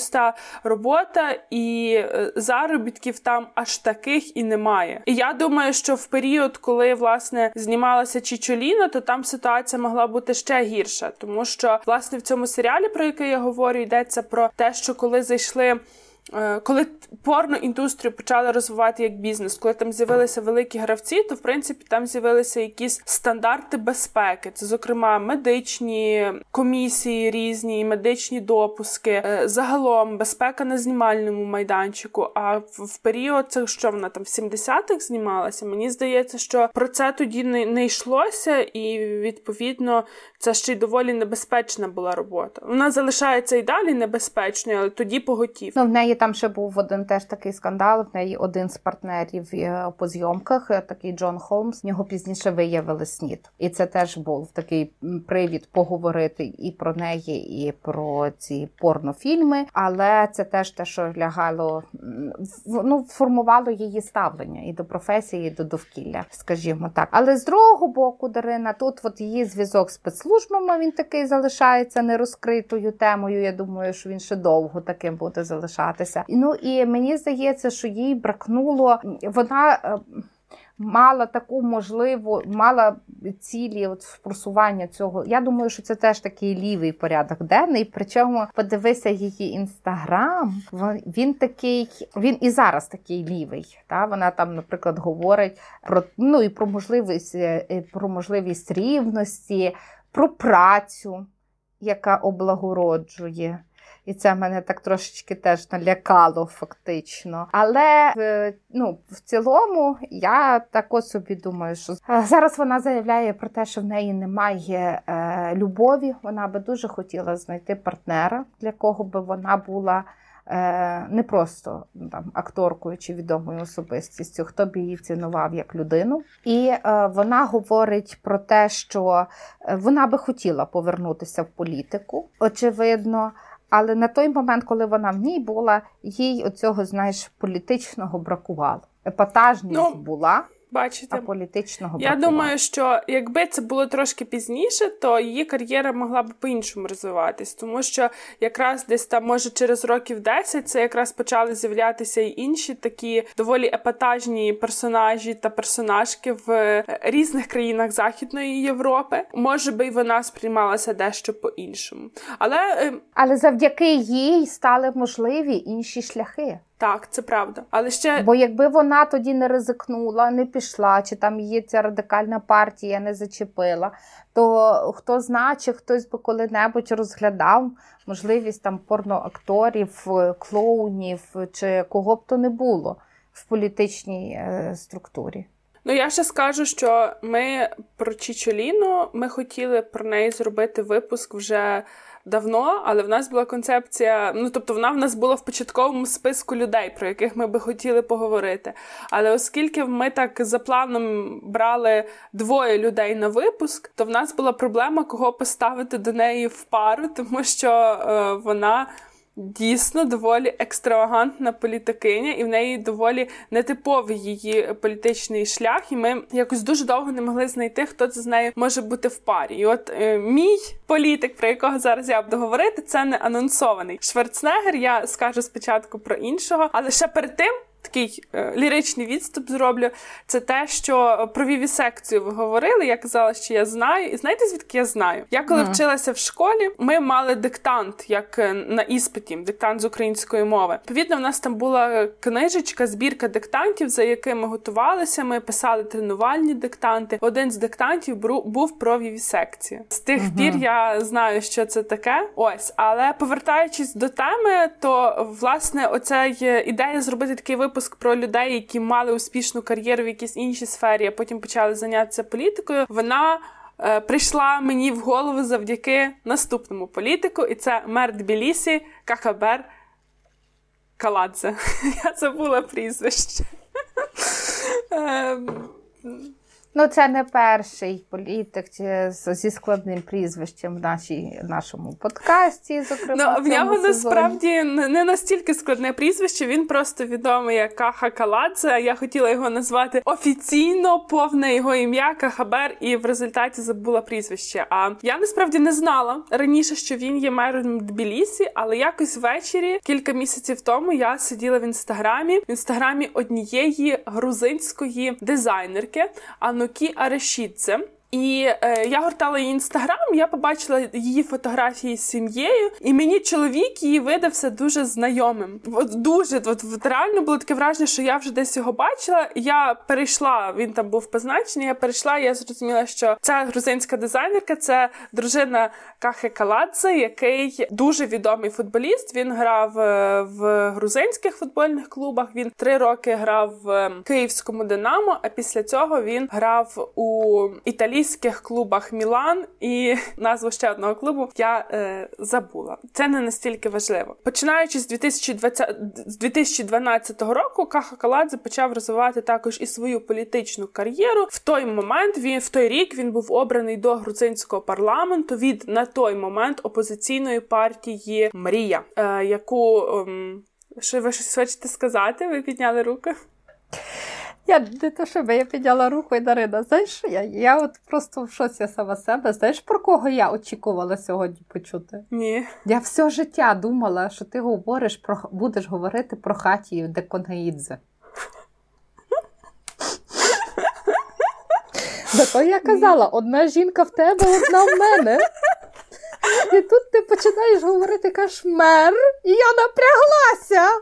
робота, і заробітків там аж таких і немає. І я думаю, що в період, коли, власне, знімалася Чиччоліна, то там ситуація могла бути ще гірша, тому що, власне, в цьому серіалі, про який я говорю, йдеться про те, що коли порноіндустрію почали розвивати як бізнес, коли там з'явилися великі гравці, то, в принципі, там з'явилися якісь стандарти безпеки. Це, зокрема, медичні комісії різні, медичні допуски, загалом безпека на знімальному майданчику. А в період, це що вона там в 70-х знімалася, мені здається, що про це тоді не йшлося, і, відповідно, це ще й доволі небезпечна була робота. Вона залишається і далі небезпечною, але тоді поготів. В неї там ще був один теж такий скандал, в неї один з партнерів по зйомках, такий Джон Холмс, в нього пізніше виявили СНІД. І це теж був такий привід поговорити і про неї, і про ці порнофільми, але це теж те, що лягало, ну, формувало її ставлення і до професії, і до довкілля, скажімо так. Але з другого боку, Дарина, тут от її зв'язок з спецслужбами, він такий залишається нерозкритою темою, я думаю, що він ще довго таким буде залишатися. Ну і мені здається, що їй бракнуло, вона мала таку можливу, мала цілі от просування цього. Я думаю, що це теж такий лівий порядок денний, причому подивися її інстаграм, він такий, він і зараз такий лівий. Та? Вона там, наприклад, говорить про, ну, і про можливість рівності, про працю, яка облагороджує. І це мене так трошечки теж налякало фактично. Але, ну, в цілому, я так от собі думаю, що зараз вона заявляє про те, що в неї немає любові. Вона би дуже хотіла знайти партнера, для кого би вона була не просто там акторкою чи відомою особистістю, хто б її цінував як людину. І вона говорить про те, що вона би хотіла повернутися в політику, очевидно. Але на той момент, коли вона в ній була, їй оцього, знаєш, політичного бракувало. Епатажність була. Бачите, політичного бракувала. Я думаю, що якби це було трошки пізніше, то її кар'єра могла б по-іншому розвиватись, тому що якраз десь там, може, через років 10 це якраз почали з'являтися і інші такі доволі епатажні персонажі та персонажки в різних країнах Західної Європи. Може би і вона сприймалася дещо по-іншому. Але завдяки їй стали можливі інші шляхи. Так, це правда. Але ще... Бо якби вона тоді не ризикнула, не пішла, чи там її ця радикальна партія не зачепила, то хто знає, чи хтось би коли-небудь розглядав можливість там порноакторів, клоунів, чи кого б то не було в політичній структурі. Ну, я ще скажу, що ми про Чиччоліну, ми хотіли про неї зробити випуск вже давно, але в нас була концепція, ну, тобто вона в нас була в початковому списку людей, про яких ми би хотіли поговорити. Але оскільки ми так за планом брали двоє людей на випуск, то в нас була проблема, кого поставити до неї в пару, тому що вона... дійсно доволі екстравагантна політикиня, і в неї доволі нетиповий її політичний шлях, і ми якось дуже довго не могли знайти, хто з нею може бути в парі. І от мій політик, про якого зараз я буду говорити, це не анонсований Шварценеггер, я скажу спочатку про іншого, але ще перед тим такий ліричний відступ зроблю, це те, що про вівісекцію ви говорили, я казала, що я знаю. І знаєте, звідки я знаю? Я коли вчилася в школі, ми мали диктант, як на іспиті, диктант з української мови. Відповідно, в нас там була книжечка, збірка диктантів, за якими готувалися, ми писали тренувальні диктанти. Один з диктантів був про вівісекцію. З тих пір я знаю, що це таке. Ось, але повертаючись до теми, то, власне, оця ідея зробити такий випуск про людей, які мали успішну кар'єру в якійсь іншій сфері, а потім почали зайнятися політикою, вона прийшла мені в голову завдяки наступному політику, і це мер Тбілісі Кахабер Каладзе. Я забула прізвище. Ну, це не перший політик зі складним прізвищем в нашому подкасті, зокрема. Ну, в нього насправді не настільки складне прізвище, він просто відомий як Каха Каладзе. Я хотіла його назвати офіційно, повне його ім'я Кахабер, і в результаті забула прізвище. А я насправді не знала раніше, що він є мером Тбілісі, але якось ввечері, кілька місяців тому, я сиділа в інстаграмі однієї грузинської дизайнерки Нокі Арешідзе. І я гортала її інстаграм, я побачила її фотографії з сім'єю, і мені чоловік її видався дуже знайомим. От реально було таке враження, що я вже десь його бачила. Я перейшла, він там був позначений, я перейшла, я зрозуміла, що ця грузинська дизайнерка, це дружина Кахи Каладзе, який дуже відомий футболіст. Він грав в грузинських футбольних клубах, він 3 роки грав в київському «Динамо», а після цього він грав у італійській клубах «Мілан», і назву ще одного клубу я забула. Це не настільки важливо. Починаючи з 2012 року, Каха Каладзе почав розвивати також і свою політичну кар'єру. В той рік він був обраний до грузинського парламенту від, на той момент, опозиційної партії «Мрія», яку... що ви щось хочете сказати? Ви підняли руку? Я не те, щоб я підняла руку, і Дарина, знаєш, я от просто в шоці сама себе. Знаєш, про кого я очікувала сьогодні почути? Ні. Я все життя думала, що ти будеш говорити про Хатію Деконаїдзе. Зато я казала, одна жінка в тебе, одна в мене. І тут ти починаєш говорити, кажеш, мер, і я напряглася.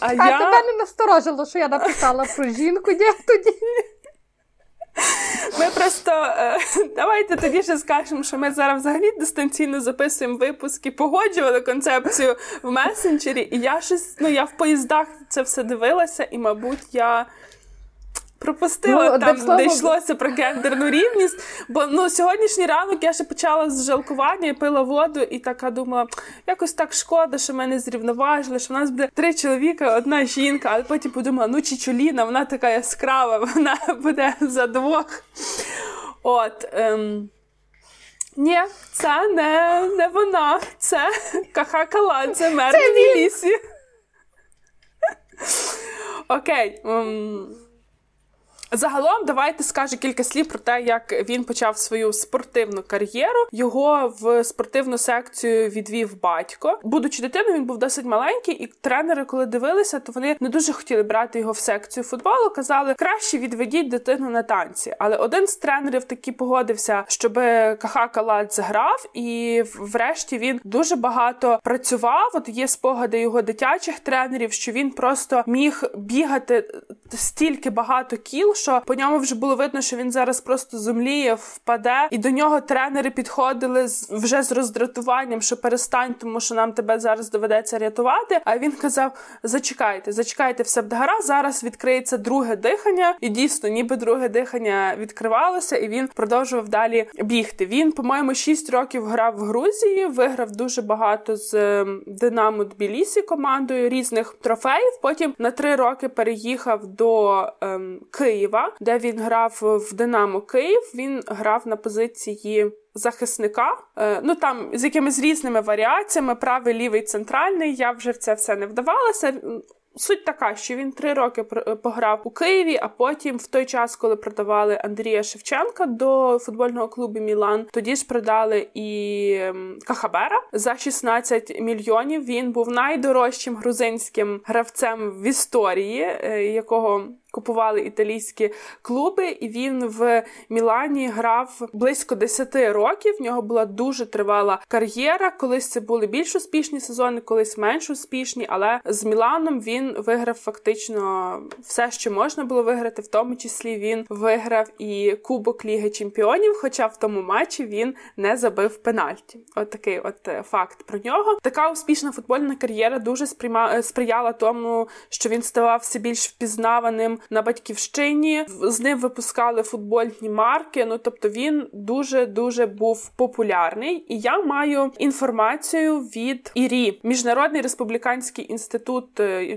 Тебе не насторожило, що я написала про жінку, я тоді... Ми просто... Давайте тоді ще скажемо, що ми зараз взагалі дистанційно записуємо випуски, погоджували концепцію в месенджері, і я щось... Ну, я в поїздах це все дивилася, і, мабуть, я... пропустила, де йшлося про гендерну рівність, бо сьогоднішній ранок я ще почала з жалкування і пила воду, і така думала, якось так шкода, що мене зрівноважили, що в нас буде 3 чоловіка, 1 жінка, але потім подумала, Чиччоліна, вона така яскрава, вона буде за 2. Ні, це не вона, це Каха Каладзе, мер Тбілісі. Окей. Загалом, давайте скажу кілька слів про те, як він почав свою спортивну кар'єру. Його в спортивну секцію відвів батько. Будучи дитиною, він був досить маленький, і тренери, коли дивилися, то вони не дуже хотіли брати його в секцію футболу, казали, краще відведіть дитину на танці. Але один з тренерів таки погодився, щоб Каха Каладзе грав, і врешті він дуже багато працював. От є спогади його дитячих тренерів, що він просто міг бігати стільки багато кіл, що по ньому вже було видно, що він зараз просто зумліє, впаде. І до нього тренери підходили вже з роздратуванням, що перестань, тому що нам тебе зараз доведеться рятувати. А він казав, зачекайте, все буде гаразд, зараз відкриється друге дихання. І дійсно, ніби друге дихання відкривалося, і він продовжував далі бігти. Він, по-моєму, 6 років грав в Грузії, виграв дуже багато з Динамо Тбілісі командою різних трофеїв. Потім на 3 роки переїхав до Києва, де він грав в Динамо Київ. Він грав на позиції захисника, ну там з якимись різними варіаціями, правий, лівий, центральний, я вже в це все не вдавалася. Суть така, що він 3 роки пограв у Києві, а потім в той час, коли продавали Андрія Шевченка до футбольного клубу «Мілан», тоді ж продали і Кахабера за 16 мільйонів. Він був найдорожчим грузинським гравцем в історії, якого купували італійські клуби, і він в Мілані грав близько 10 років. В нього була дуже тривала кар'єра. Колись це були більш успішні сезони, колись менш успішні, але з Міланом він виграв фактично все, що можна було виграти. В тому числі він виграв і Кубок Ліги Чемпіонів, хоча в тому матчі він не забив пенальті. От такий от факт про нього. Така успішна футбольна кар'єра дуже сприяла тому, що він ставав все більш впізнаваним на батьківщині, з ним випускали футбольні марки, ну тобто він дуже-дуже був популярний. І я маю інформацію від ІРІ. Міжнародний Республіканський інститут,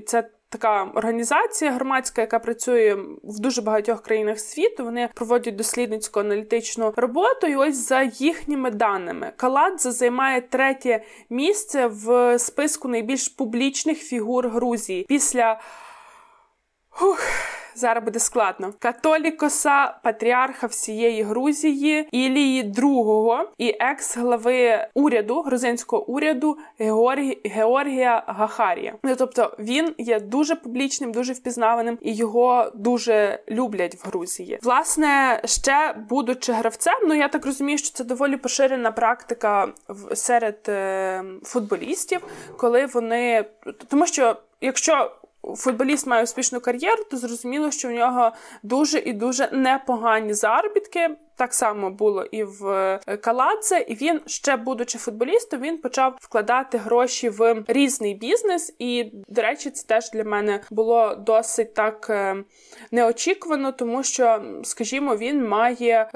це така організація громадська, яка працює в дуже багатьох країнах світу. Вони проводять дослідницьку аналітичну роботу, і ось за їхніми даними Каладзе займає 3-е місце в списку найбільш публічних фігур Грузії. Після зараз буде складно. Католікоса, патріарха всієї Грузії, Ілії Другого і екс-глави уряду, грузинського уряду Георгія Гахарія. Ну, тобто він є дуже публічним, дуже впізнаваним і його дуже люблять в Грузії. Власне, ще будучи гравцем, ну я так розумію, що це доволі поширена практика серед футболістів, коли вони... Тому що, якщо футболіст має успішну кар'єру, то зрозуміло, що в нього дуже і дуже непогані заробітки. Так само було і в Каладзе, і він, ще будучи футболістом, він почав вкладати гроші в різний бізнес, і, до речі, це теж для мене було досить так неочікувано, тому що, скажімо, він має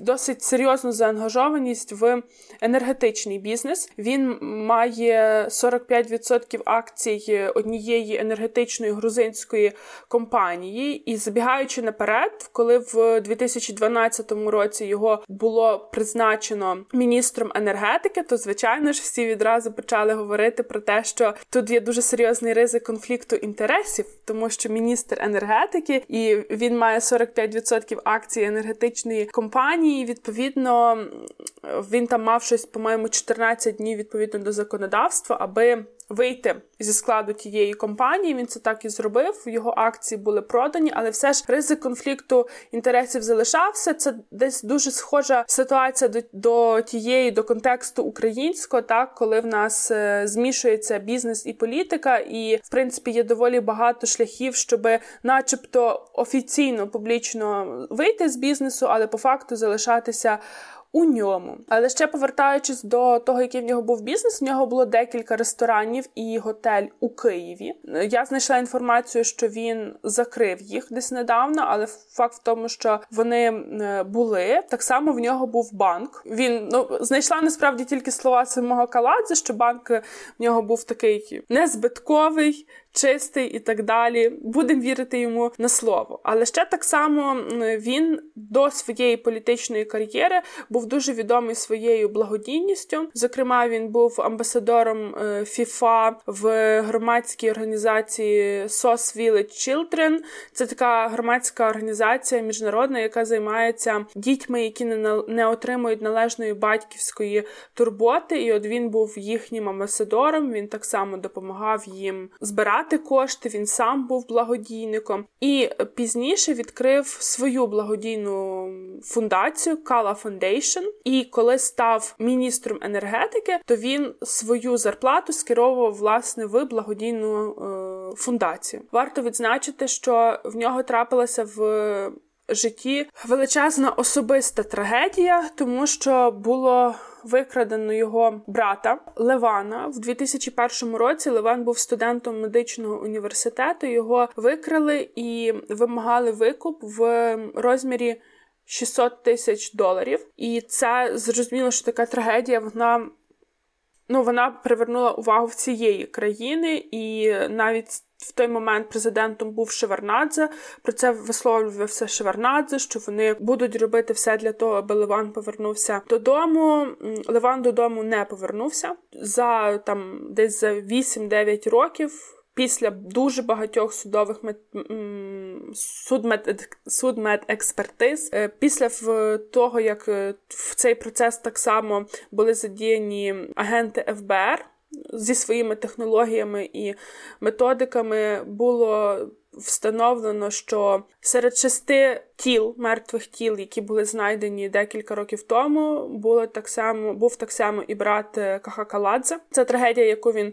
досить серйозну заангажованість в енергетичний бізнес. Він має 45% акцій однієї енергетичної грузинської компанії, і забігаючи наперед, коли в 2012 тому році його було призначено міністром енергетики, то, звичайно ж, всі відразу почали говорити про те, що тут є дуже серйозний ризик конфлікту інтересів, тому що міністр енергетики, і він має 45% акцій енергетичної компанії, відповідно, він там мав щось, по-моєму, 14 днів відповідно до законодавства, аби вийти зі складу тієї компанії. Він це так і зробив, його акції були продані, але все ж ризик конфлікту інтересів залишався. Це десь дуже схожа ситуація до контексту українського, так, коли в нас змішується бізнес і політика, і, в принципі, є доволі багато шляхів, щоб начебто офіційно, публічно вийти з бізнесу, але по факту залишатися у ньому. Але ще повертаючись до того, який в нього був бізнес, в нього було декілька ресторанів і готель у Києві. Я знайшла інформацію, що він закрив їх десь недавно, але факт в тому, що вони були. Так само в нього був банк. Він, знайшла насправді тільки слова самого Каладзе, що банк в нього був такий незбитковий, чистий і так далі. Будемо вірити йому на слово. Але ще так само він до своєї політичної кар'єри був дуже відомий своєю благодійністю. Зокрема, він був амбасадором FIFA в громадській організації SOS Village Children. Це така громадська організація міжнародна, яка займається дітьми, які не отримують належної батьківської турботи. І от він був їхнім амбасадором, він так само допомагав їм збирати кошти, він сам був благодійником. І пізніше відкрив свою благодійну фундацію Kala Foundation. І коли став міністром енергетики, то він свою зарплату скеровував, власне, в благодійну фундацію. Варто відзначити, що в нього трапилася в житті величезна особиста трагедія, тому що було викрадено його брата Левана. В 2001 році Леван був студентом медичного університету, його викрали і вимагали викуп в розмірі $600 тисяч. І це, зрозуміло, що така трагедія, вона привернула увагу всієї країни, і навіть в той момент президентом був Шеварднадзе. Про це висловлювався Шеварднадзе, що вони будуть робити все для того, аби Леван повернувся додому. Леван додому не повернувся. За 8-9 років після дуже багатьох судових судмедекспертиз, після того, як в цей процес так само були задіяні агенти ФБР, зі своїми технологіями і методиками було встановлено, що серед 6 тіл, мертвих тіл, які були знайдені декілька років тому, був так само і брат Кахабер Каладзе. Це трагедія, яку він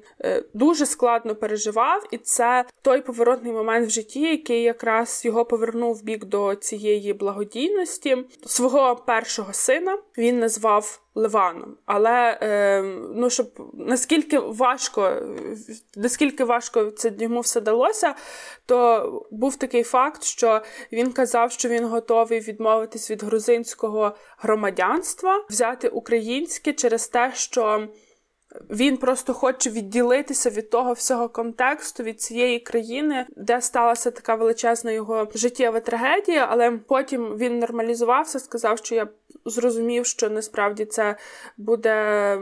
дуже складно переживав, і це той поворотний момент в житті, який якраз його повернув в бік до цієї благодійності. Свого першого сина він назвав Леваном. Але, наскільки важко це йому все далося, то був такий факт, що він казав, що він готовий відмовитись від грузинського громадянства, взяти українське через те, що він просто хоче відділитися від того всього контексту, від цієї країни, де сталася така величезна його життєва трагедія, але потім він нормалізувався, сказав, що я зрозумів, що насправді це буде...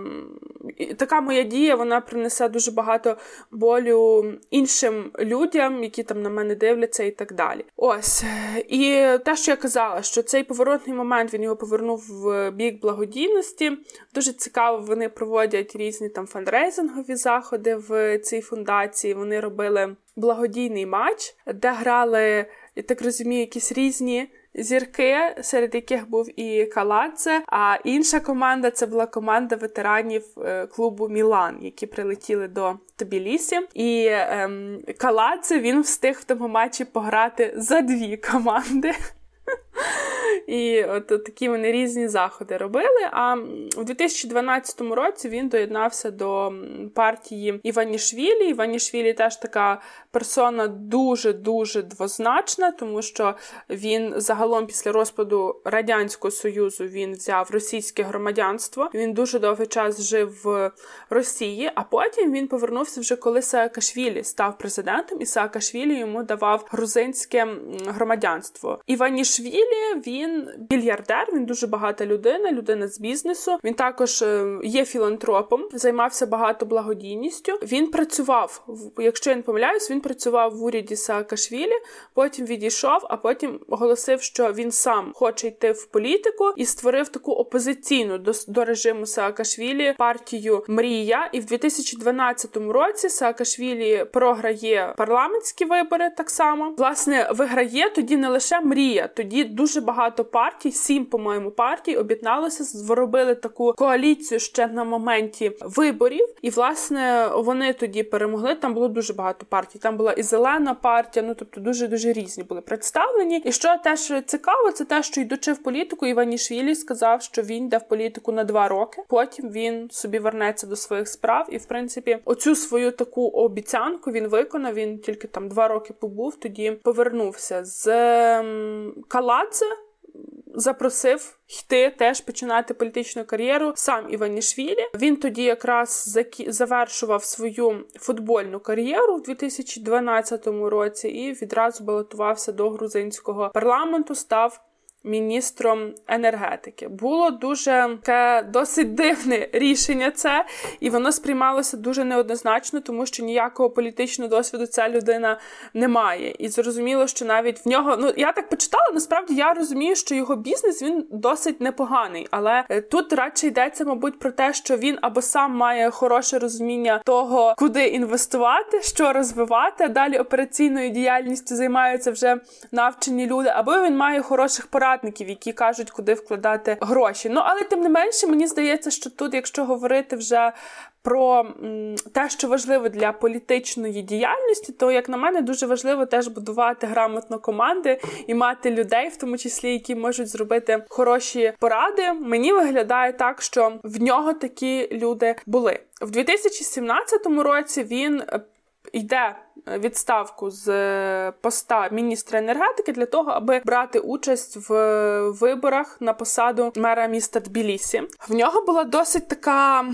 Така моя дія, вона принесе дуже багато болю іншим людям, які там на мене дивляться і так далі. Ось. І те, що я казала, що цей поворотний момент, він його повернув в бік благодійності. Дуже цікаво, вони проводять різні там фандрейзингові заходи в цій фундації. Вони робили благодійний матч, де грали, я так розумію, якісь різні зірки, серед яких був і Каладзе, а інша команда – це була команда ветеранів клубу «Мілан», які прилетіли до Тбілісі. І Каладзе, він встиг в тому матчі пограти за 2 команди. І от такі вони різні заходи робили. А в 2012 році він доєднався до партії Іванішвілі. Іванішвілі теж така персона дуже-дуже двозначна, тому що він загалом після розпаду Радянського Союзу він взяв російське громадянство. Він дуже довгий час жив в Росії, а потім він повернувся вже коли Саакашвілі став президентом, і Саакашвілі йому давав грузинське громадянство. Іванішвілі, він мільярдер, він дуже багата людина з бізнесу. Він також є філантропом, займався багато благодійністю. Він працював, якщо я не помиляюсь, він працював в уряді Саакашвілі, потім відійшов, а потім оголосив, що він сам хоче йти в політику і створив таку опозиційну до режиму Саакашвілі партію «Мрія». І в 2012 році Саакашвілі програє парламентські вибори так само. Власне, виграє тоді не лише «Мрія», тоді дуже багато партій, 7, по-моєму, партій об'єдналося, зробили таку коаліцію ще на моменті виборів. І, власне, вони тоді перемогли. Там було дуже багато партій. Там була і зелена партія, тобто дуже-дуже різні були представлені. І що теж цікаво, це те, що йдучи в політику, Іванішвілі сказав, що він йде в політику на 2 роки. Потім він собі вернеться до своїх справ. І, в принципі, оцю свою таку обіцянку він виконав. Він тільки там 2 роки побув, тоді повернувся. З Каладзе запросив йти теж починати політичну кар'єру сам Іванішвілі. Він тоді якраз завершував свою футбольну кар'єру в 2012 році і відразу балотувався до грузинського парламенту, став міністром енергетики. Було дуже таке досить дивне рішення це, і воно сприймалося дуже неоднозначно, тому що ніякого політичного досвіду ця людина не має. І зрозуміло, що навіть в нього, я так почитала, насправді я розумію, що його бізнес, він досить непоганий, але тут радше йдеться, мабуть, про те, що він або сам має хороше розуміння того, куди інвестувати, що розвивати, а далі операційною діяльністю займаються вже навчені люди, або він має хороших порад, які кажуть, куди вкладати гроші. Але тим не менше, мені здається, що тут, якщо говорити вже про те, що важливо для політичної діяльності, то, як на мене, дуже важливо теж будувати грамотно команди і мати людей, в тому числі, які можуть зробити хороші поради. Мені виглядає так, що в нього такі люди були. В 2017 році він йде відставку з поста міністра енергетики для того, аби брати участь в виборах на посаду мера міста Тбілісі. В нього була досить така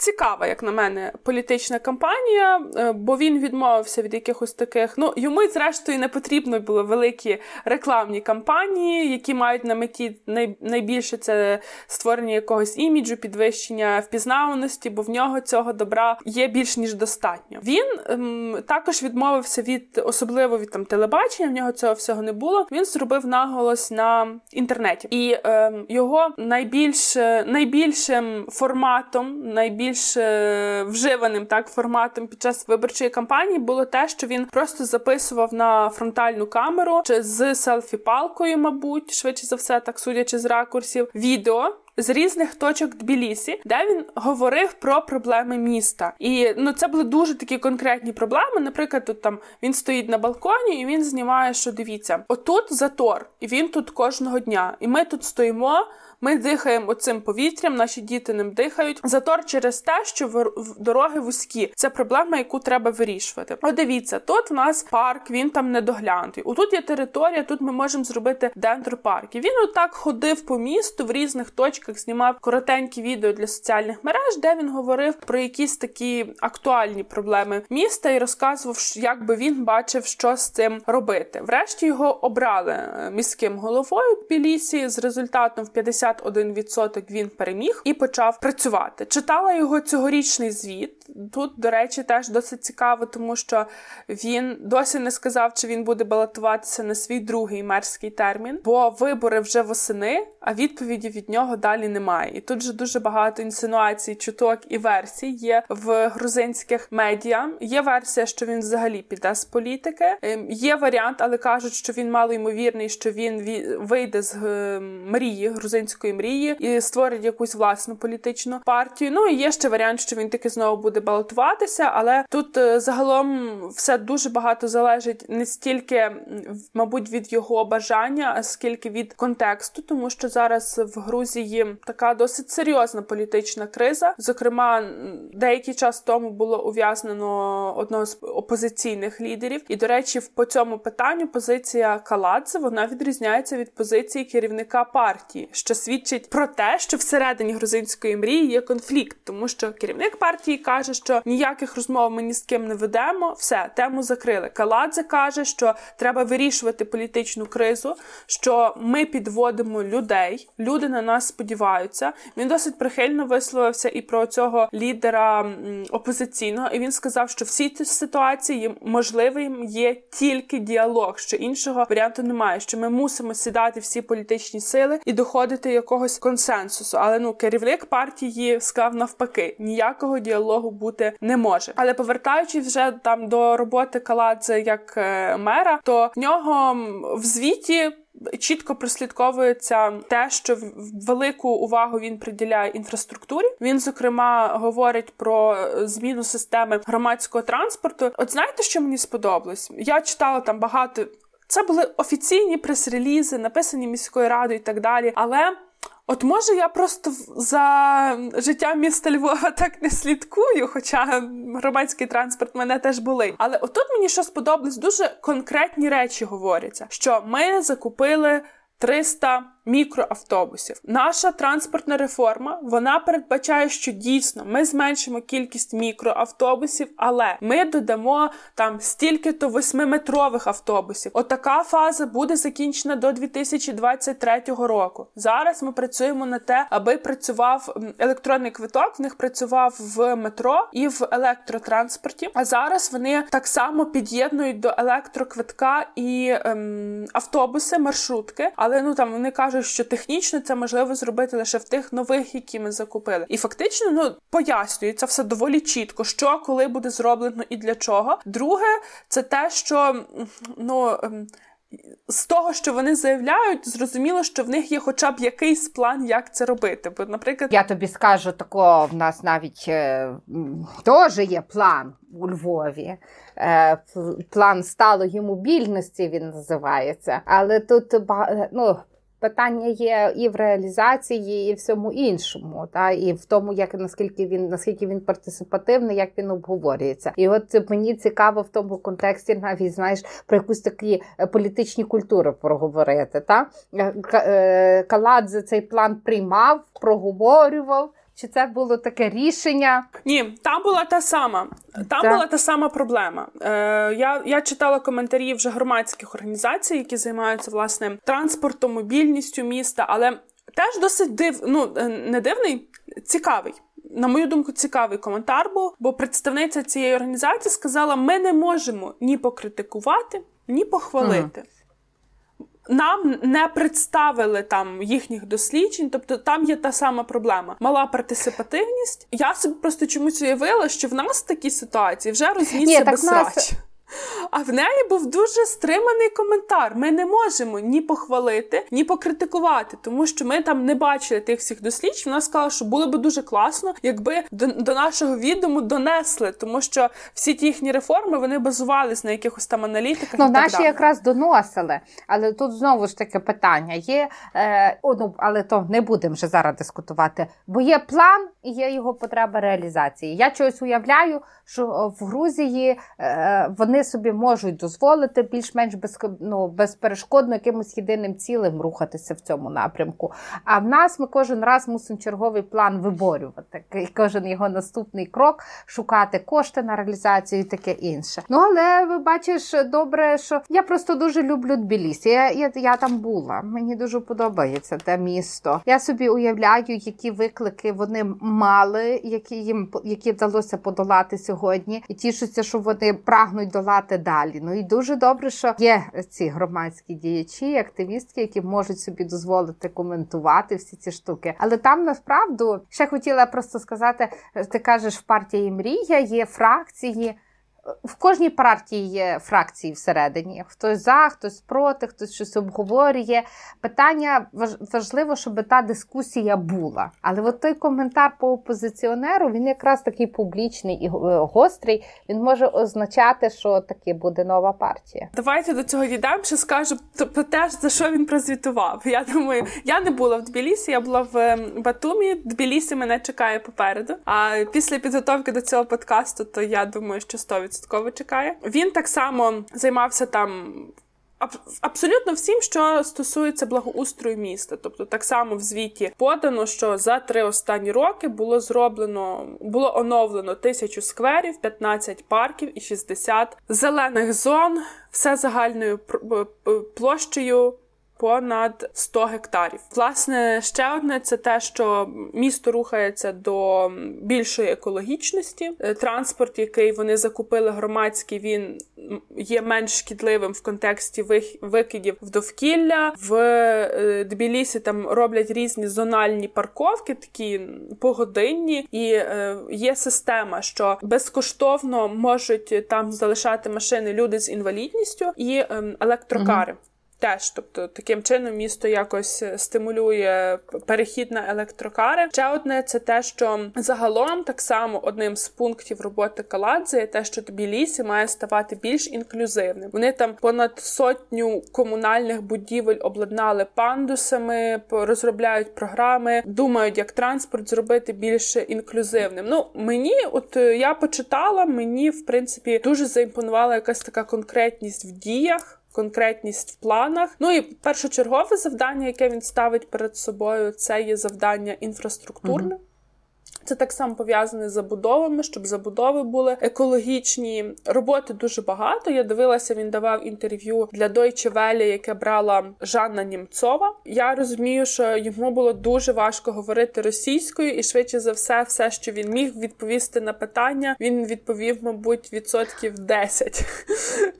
цікава, як на мене, політична кампанія, бо він відмовився від якихось таких, йому, зрештою, не потрібно було великі рекламні кампанії, які мають на меті найбільше це створення якогось іміджу, підвищення впізнаваності, бо в нього цього добра є більш ніж достатньо. Він також відмовився особливо від телебачення, в нього цього всього не було. Він зробив наголос на інтернеті. І його найбільшим форматом, більш вживаним форматом під час виборчої кампанії було те, що він просто записував на фронтальну камеру, чи з селфі-палкою, мабуть, швидше за все, так судячи з ракурсів, відео з різних точок Тбілісі, де він говорив про проблеми міста. І, це були дуже такі конкретні проблеми. Наприклад, тут він стоїть на балконі і він знімає, що дивіться, отут затор, і він тут кожного дня. І ми тут стоїмо, ми дихаємо оцим повітрям, наші діти ним дихають. Затор через те, що дороги вузькі. Це проблема, яку треба вирішувати. Дивіться, тут в нас парк, він недоглянутий. Отут є територія, тут ми можемо зробити дендропарк. І він отак ходив по місту в різних точках, знімав коротенькі відео для соціальних мереж, де він говорив про якісь такі актуальні проблеми міста і розказував, як би він бачив, що з цим робити. Врешті його обрали міським головою Тбілісі з результатом в 51% він переміг і почав працювати. Читала його цьогорічний звіт. Тут, до речі, теж досить цікаво, тому що він досі не сказав, чи він буде балотуватися на свій другий мерський термін, бо вибори вже восени, а відповіді від нього далі немає. І тут же дуже багато інсинуацій, чуток і версій є в грузинських медіа. Є версія, що він взагалі піде з політики. Є варіант, але кажуть, що він малоймовірний, що він вийде з Мрії, грузинської Мрії, і створить якусь власну політичну партію. І є ще варіант, що він таки знову буде балотуватися, але тут загалом все дуже багато залежить не стільки, мабуть, від його бажання, а скільки від контексту, тому що зараз в Грузії така досить серйозна політична криза. Зокрема, деякий час тому було ув'язнено одного з опозиційних лідерів. І, до речі, по цьому питанню позиція Каладзе, вона відрізняється від позиції керівника партії, що свідчить про те, що всередині грузинської Мрії є конфлікт, тому що керівник партії каже, що ніяких розмов ми ні з ким не ведемо, все, тему закрили. Каладзе каже, що треба вирішувати політичну кризу, що ми підводимо людей, люди на нас сподіваються. Він досить прихильно висловився і про цього лідера опозиційного, і він сказав, що в цій ситуації можливим є тільки діалог, що іншого варіанту немає, що ми мусимо сідати всі політичні сили і доходити якогось консенсусу. Але, керівник партії сказав навпаки, ніякого діалогу бути не може. Але повертаючись вже до роботи Каладзе як мера, то в нього в звіті чітко прослідковується те, що велику увагу він приділяє інфраструктурі. Він, зокрема, говорить про зміну системи громадського транспорту. Знаєте, що мені сподобалось? Я читала багато. Це були офіційні прес-релізи, написані міською радою і так далі, але може я просто за життя міста Львова так не слідкую, хоча громадський транспорт мене теж болить. Але отут мені що сподобалось, дуже конкретні речі говоряться, що ми закупили 300 мікроавтобусів. Наша транспортна реформа, вона передбачає, що дійсно ми зменшимо кількість мікроавтобусів, але ми додамо там стільки-то 8-метрових автобусів. Отака фаза буде закінчена до 2023 року. Зараз ми працюємо на те, аби працював електронний квиток, в них працював в метро і в електротранспорті, а зараз вони так само під'єднують до електроквитка і автобуси, маршрутки, але вони кажуть, що технічно це можливо зробити лише в тих нових, які ми закупили. І фактично, пояснюється все доволі чітко, що, коли буде зроблено і для чого. Друге, це те, що, з того, що вони заявляють, зрозуміло, що в них є хоча б якийсь план, як це робити. Бо, наприклад... Я тобі скажу, такого в нас навіть теж є план у Львові. План сталої мобільності він називається. Але тут питання є і в реалізації, і в всьому іншому, і в тому, як наскільки він партисипативний, як він обговорюється. І от мені цікаво в тому контексті навіть, про якусь такі політичні культури проговорити. Каладзе цей план приймав, проговорював. Чи це було таке рішення? Ні, там була та сама. Була та сама проблема. Я читала коментарі вже громадських організацій, які займаються, власне, транспортом, мобільністю міста, але теж досить цікавий. На мою думку, цікавий коментар був, бо представниця цієї організації сказала, ми не можемо ні покритикувати, ні похвалити. Нам не представили там їхніх досліджень, тобто там є та сама проблема. Мала партисипативність. Я собі просто чомусь уявила, що в нас такі ситуації вже рознісся безсрач. А в неї був дуже стриманий коментар. Ми не можемо ні похвалити, ні покритикувати, тому що ми там не бачили тих всіх досліджень. Вона сказала, що було би дуже класно, якби до нашого відому донесли, тому що всі ті їхні реформи, вони базувались на якихось там аналітиках і так далі. Наші якраз доносили, але тут знову ж таке питання є, але то не будемо вже зараз дискутувати, бо є план і є його потреба реалізації. Я чогось уявляю, що в Грузії вони собі можуть дозволити більш-менш безперешкодно якимось єдиним цілим рухатися в цьому напрямку. А в нас ми кожен раз мусимо черговий план виборювати. Кожен його наступний крок шукати кошти на реалізацію і таке інше. Але ви бачиш добре, що я просто дуже люблю Тбілісі. Я там була. Мені дуже подобається те місто. Я собі уявляю, які виклики вони мали, які вдалося подолати сьогодні. І тішуся, що вони прагнуть долати далі. І дуже добре, що є ці громадські діячі, активістки, які можуть собі дозволити коментувати всі ці штуки. Але там, насправді, ще хотіла просто сказати, ти кажеш, в партії «Мрія» є фракції. В кожній партії є фракції всередині. Хтось за, хтось проти, хтось щось обговорює. Питання важливо, щоб та дискусія була. Але от той коментар по опозиціонеру, він якраз такий публічний і гострий. Він може означати, що таки буде нова партія. Давайте до цього дійдемо, що скажу про те, за що він прозвітував. Я думаю, я не була в Тбілісі, я була в Батумі. Тбілісі мене чекає попереду. А після підготовки до цього подкасту, то я думаю, що 100% чекає. Він так само займався там абсолютно всім, що стосується благоустрою міста. Тобто так само в звіті подано, що за 3 останні роки було оновлено 1000 скверів, 15 парків і 60 зелених зон, все загальною площею понад 100 гектарів. Власне, ще одне – це те, що місто рухається до більшої екологічності. Транспорт, який вони закупили громадський, він є менш шкідливим в контексті викидів в довкілля. В Тбілісі там роблять різні зональні парковки, такі погодинні. І є система, що безкоштовно можуть там залишати машини люди з інвалідністю і електрокари. Теж, тобто, таким чином місто якось стимулює перехід на електрокари. Ще одне – це те, що загалом так само одним з пунктів роботи Каладзе є те, що Тбілісі має ставати більш інклюзивним. Вони там понад 100 комунальних будівель обладнали пандусами, розробляють програми, думають, як транспорт зробити більш інклюзивним. Я почитала, мені, в принципі, дуже заімпонувала якась така конкретність в діях, конкретність в планах. Ну і першочергове завдання, яке він ставить перед собою, це є завдання інфраструктурне. Mm-hmm. Це так само пов'язане з забудовами, щоб забудови були екологічні. Роботи дуже багато. Я дивилася, він давав інтерв'ю для Deutsche Welle, яке брала Жанна Німцова. Я розумію, що йому було дуже важко говорити російською, і швидше за все, що він міг відповісти на питання, він відповів, мабуть,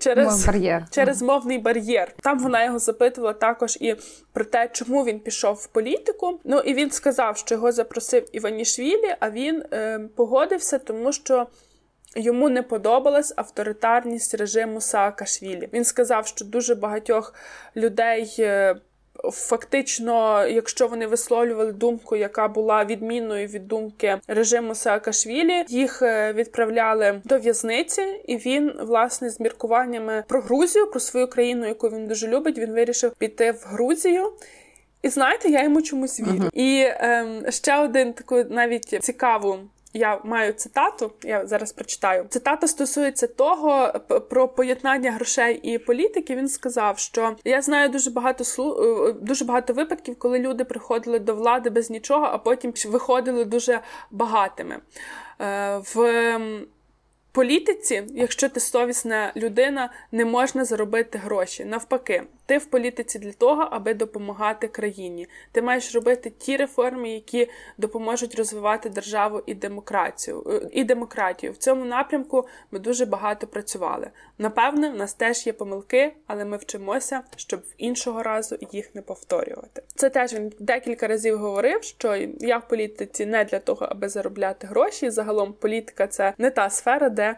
10% через мовний бар'єр. Там вона його запитувала також і про те, чому він пішов в політику. Ну, і він сказав, що його запросив Іванішвілі, а він погодився, тому що йому не подобалась авторитарність режиму Саакашвілі. Він сказав, що дуже багатьох людей фактично, якщо вони висловлювали думку, яка була відмінною від думки режиму Саакашвілі, їх відправляли до в'язниці, і він, власне, з міркуваннями про Грузію, про свою країну, яку він дуже любить, він вирішив піти в Грузію. І знаєте, я йому чомусь вірю. Uh-huh. І ще один таку навіть цікаву, я маю цитату, я зараз прочитаю. Цитата стосується того, про поєднання грошей і політики. Він сказав, що я знаю дуже багато випадків, коли люди приходили до влади без нічого, а потім виходили дуже багатими. В політиці, якщо ти совісна людина, не можна заробити гроші. Навпаки, ти в політиці для того, аби допомагати країні. Ти маєш робити ті реформи, які допоможуть розвивати державу і демократію. В цьому напрямку ми дуже багато працювали. Напевне, в нас теж є помилки, але ми вчимося, щоб іншого разу їх не повторювати. Це теж він декілька разів говорив, що я в політиці не для того, аби заробляти гроші. Загалом політика – це не та сфера, де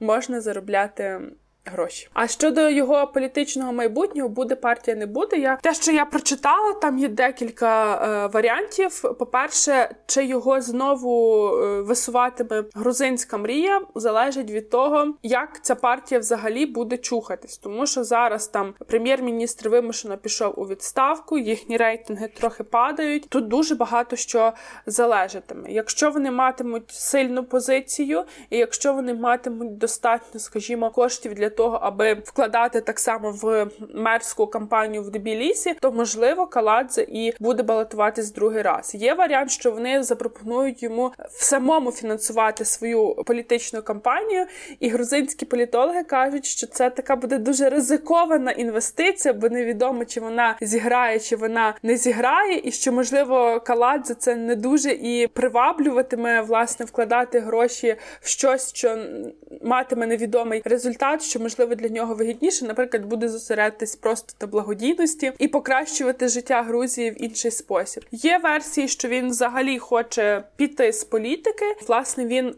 можна заробляти гроші. А щодо його політичного майбутнього, буде партія, не буде. Те, що я прочитала, там є декілька варіантів. По-перше, чи його знову висуватиме грузинська Мрія, залежить від того, як ця партія взагалі буде чухатись. Тому що зараз там прем'єр-міністр вимушено пішов у відставку, їхні рейтинги трохи падають. Тут дуже багато що залежатиме. Якщо вони матимуть сильну позицію, і якщо вони матимуть достатньо, скажімо, коштів для того, аби вкладати так само в мерську кампанію в Тбілісі, то, можливо, Каладзе і буде балотуватись другий раз. Є варіант, що вони запропонують йому самому фінансувати свою політичну кампанію, і грузинські політологи кажуть, що це така буде дуже ризикована інвестиція, бо невідомо, чи вона зіграє, чи вона не зіграє, і що, можливо, Каладзе це не дуже і приваблюватиме, власне, вкладати гроші в щось, що матиме невідомий результат, що, можливо, для нього вигідніше, наприклад, буде зосередитись просто на благодійності і покращувати життя Грузії в інший спосіб. Є версії, що він взагалі хоче піти з політики. Власне, він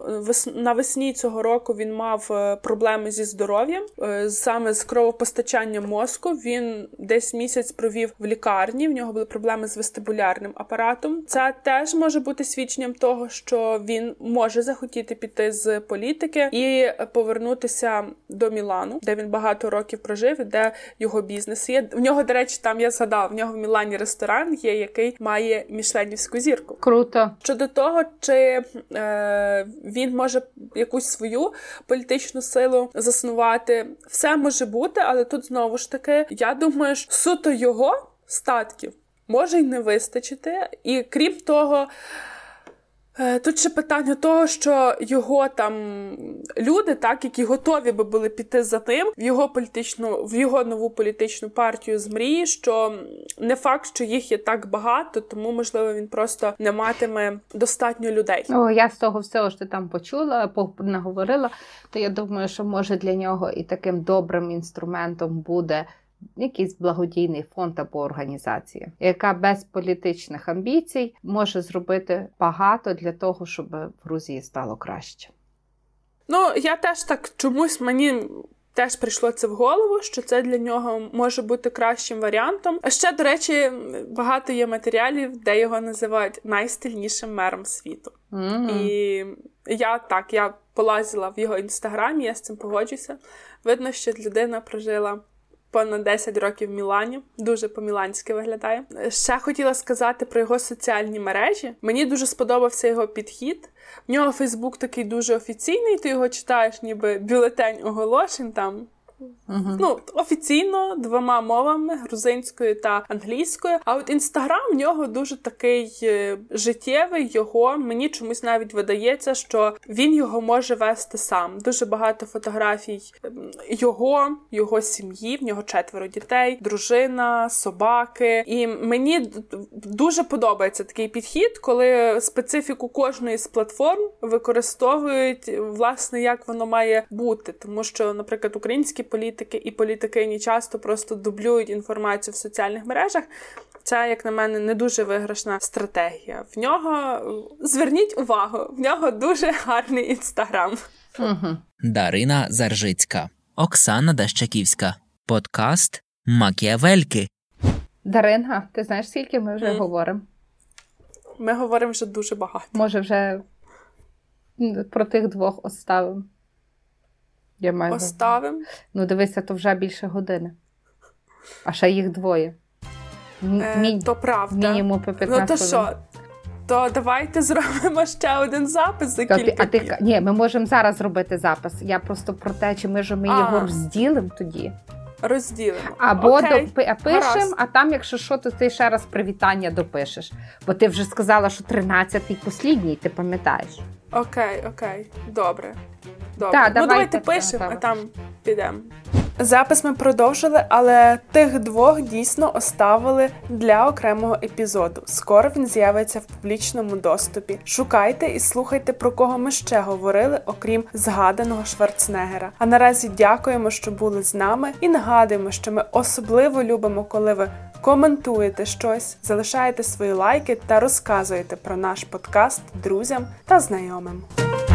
навесні цього року він мав проблеми зі здоров'ям, саме з кровопостачанням мозку. Він десь місяць провів в лікарні, в нього були проблеми з вестибулярним апаратом. Це теж може бути свідченням того, що він може захотіти піти з політики і повернутися до Мілану, де він багато років прожив, і де його бізнес є. В нього, до речі, там я згадала, в нього в Мілані ресторан є, який має мішленівську зірку. Круто. Щодо того, чи він може якусь свою політичну силу заснувати, все може бути, але тут знову ж таки, я думаю, що суто його статків може й не вистачити. І крім того, тут ще питання того, що його там люди, так, які готові би були піти за тим в його нову політичну партію з Мрії, що не факт, що їх є так багато, тому, можливо, він просто не матиме достатньо людей. О, я з того всього, що там почула, наговорила, то я думаю, що може для нього і таким добрим інструментом буде якийсь благодійний фонд або організація, яка без політичних амбіцій може зробити багато для того, щоб в Грузії стало краще. Ну, я теж так чомусь мені теж прийшло це в голову, що це для нього може бути кращим варіантом. А ще, до речі, багато є матеріалів, де його називають найстильнішим мером світу. Mm-hmm. І я полазила в його інстаграмі, я з цим погоджуся. Видно, що людина прожила понад 10 років в Мілані. Дуже по-міланськи виглядає. Ще хотіла сказати про його соціальні мережі. Мені дуже сподобався його підхід. В нього Фейсбук такий дуже офіційний, ти його читаєш ніби бюлетень оголошень, там Ну, офіційно двома мовами, грузинською та англійською. А от Інстаграм в нього дуже такий життєвий, його, мені чомусь навіть видається, що він його може вести сам. Дуже багато фотографій його, його сім'ї, в нього 4 дітей, дружина, собаки. І мені дуже подобається такий підхід, коли специфіку кожної з платформ використовують, власне, як воно має бути. Тому що, наприклад, українські політики і політикині часто просто дублюють інформацію в соціальних мережах. Це, як на мене, не дуже виграшна стратегія. В нього, зверніть увагу, в нього дуже гарний Інстаграм. Угу. Дарина Заржицька, Оксана Дащаківська, подкаст «Макіявельки». Дарина, ти знаєш, скільки ми вже говоримо? Ми говоримо вже дуже багато. Може, вже про тих двох оставимо? Оставим. Ну, дивися, то вже більше години. А ще їх двоє. То правда. Мінімум по 15 хвилин. Ну, то що? То давайте зробимо ще один запис за кілька днів. Ні, ми можемо зараз зробити запис. Я просто про те, чи ми ж ми його розділимо тоді. Розділимо. Або допишемо, а там, якщо що, то ти ще раз привітання допишеш. Бо ти вже сказала, що 13-й послідній, ти пам'ятаєш. Окей. Добре. Да, давайте пишемо, а там підемо. Запис ми продовжили, але тих двох дійсно оставили для окремого епізоду. Скоро він з'явиться в публічному доступі. Шукайте і слухайте, про кого ми ще говорили, окрім згаданого Шварценеггера. А наразі дякуємо, що були з нами, і нагадуємо, що ми особливо любимо, коли ви коментуєте щось, залишаєте свої лайки та розказуєте про наш подкаст друзям та знайомим.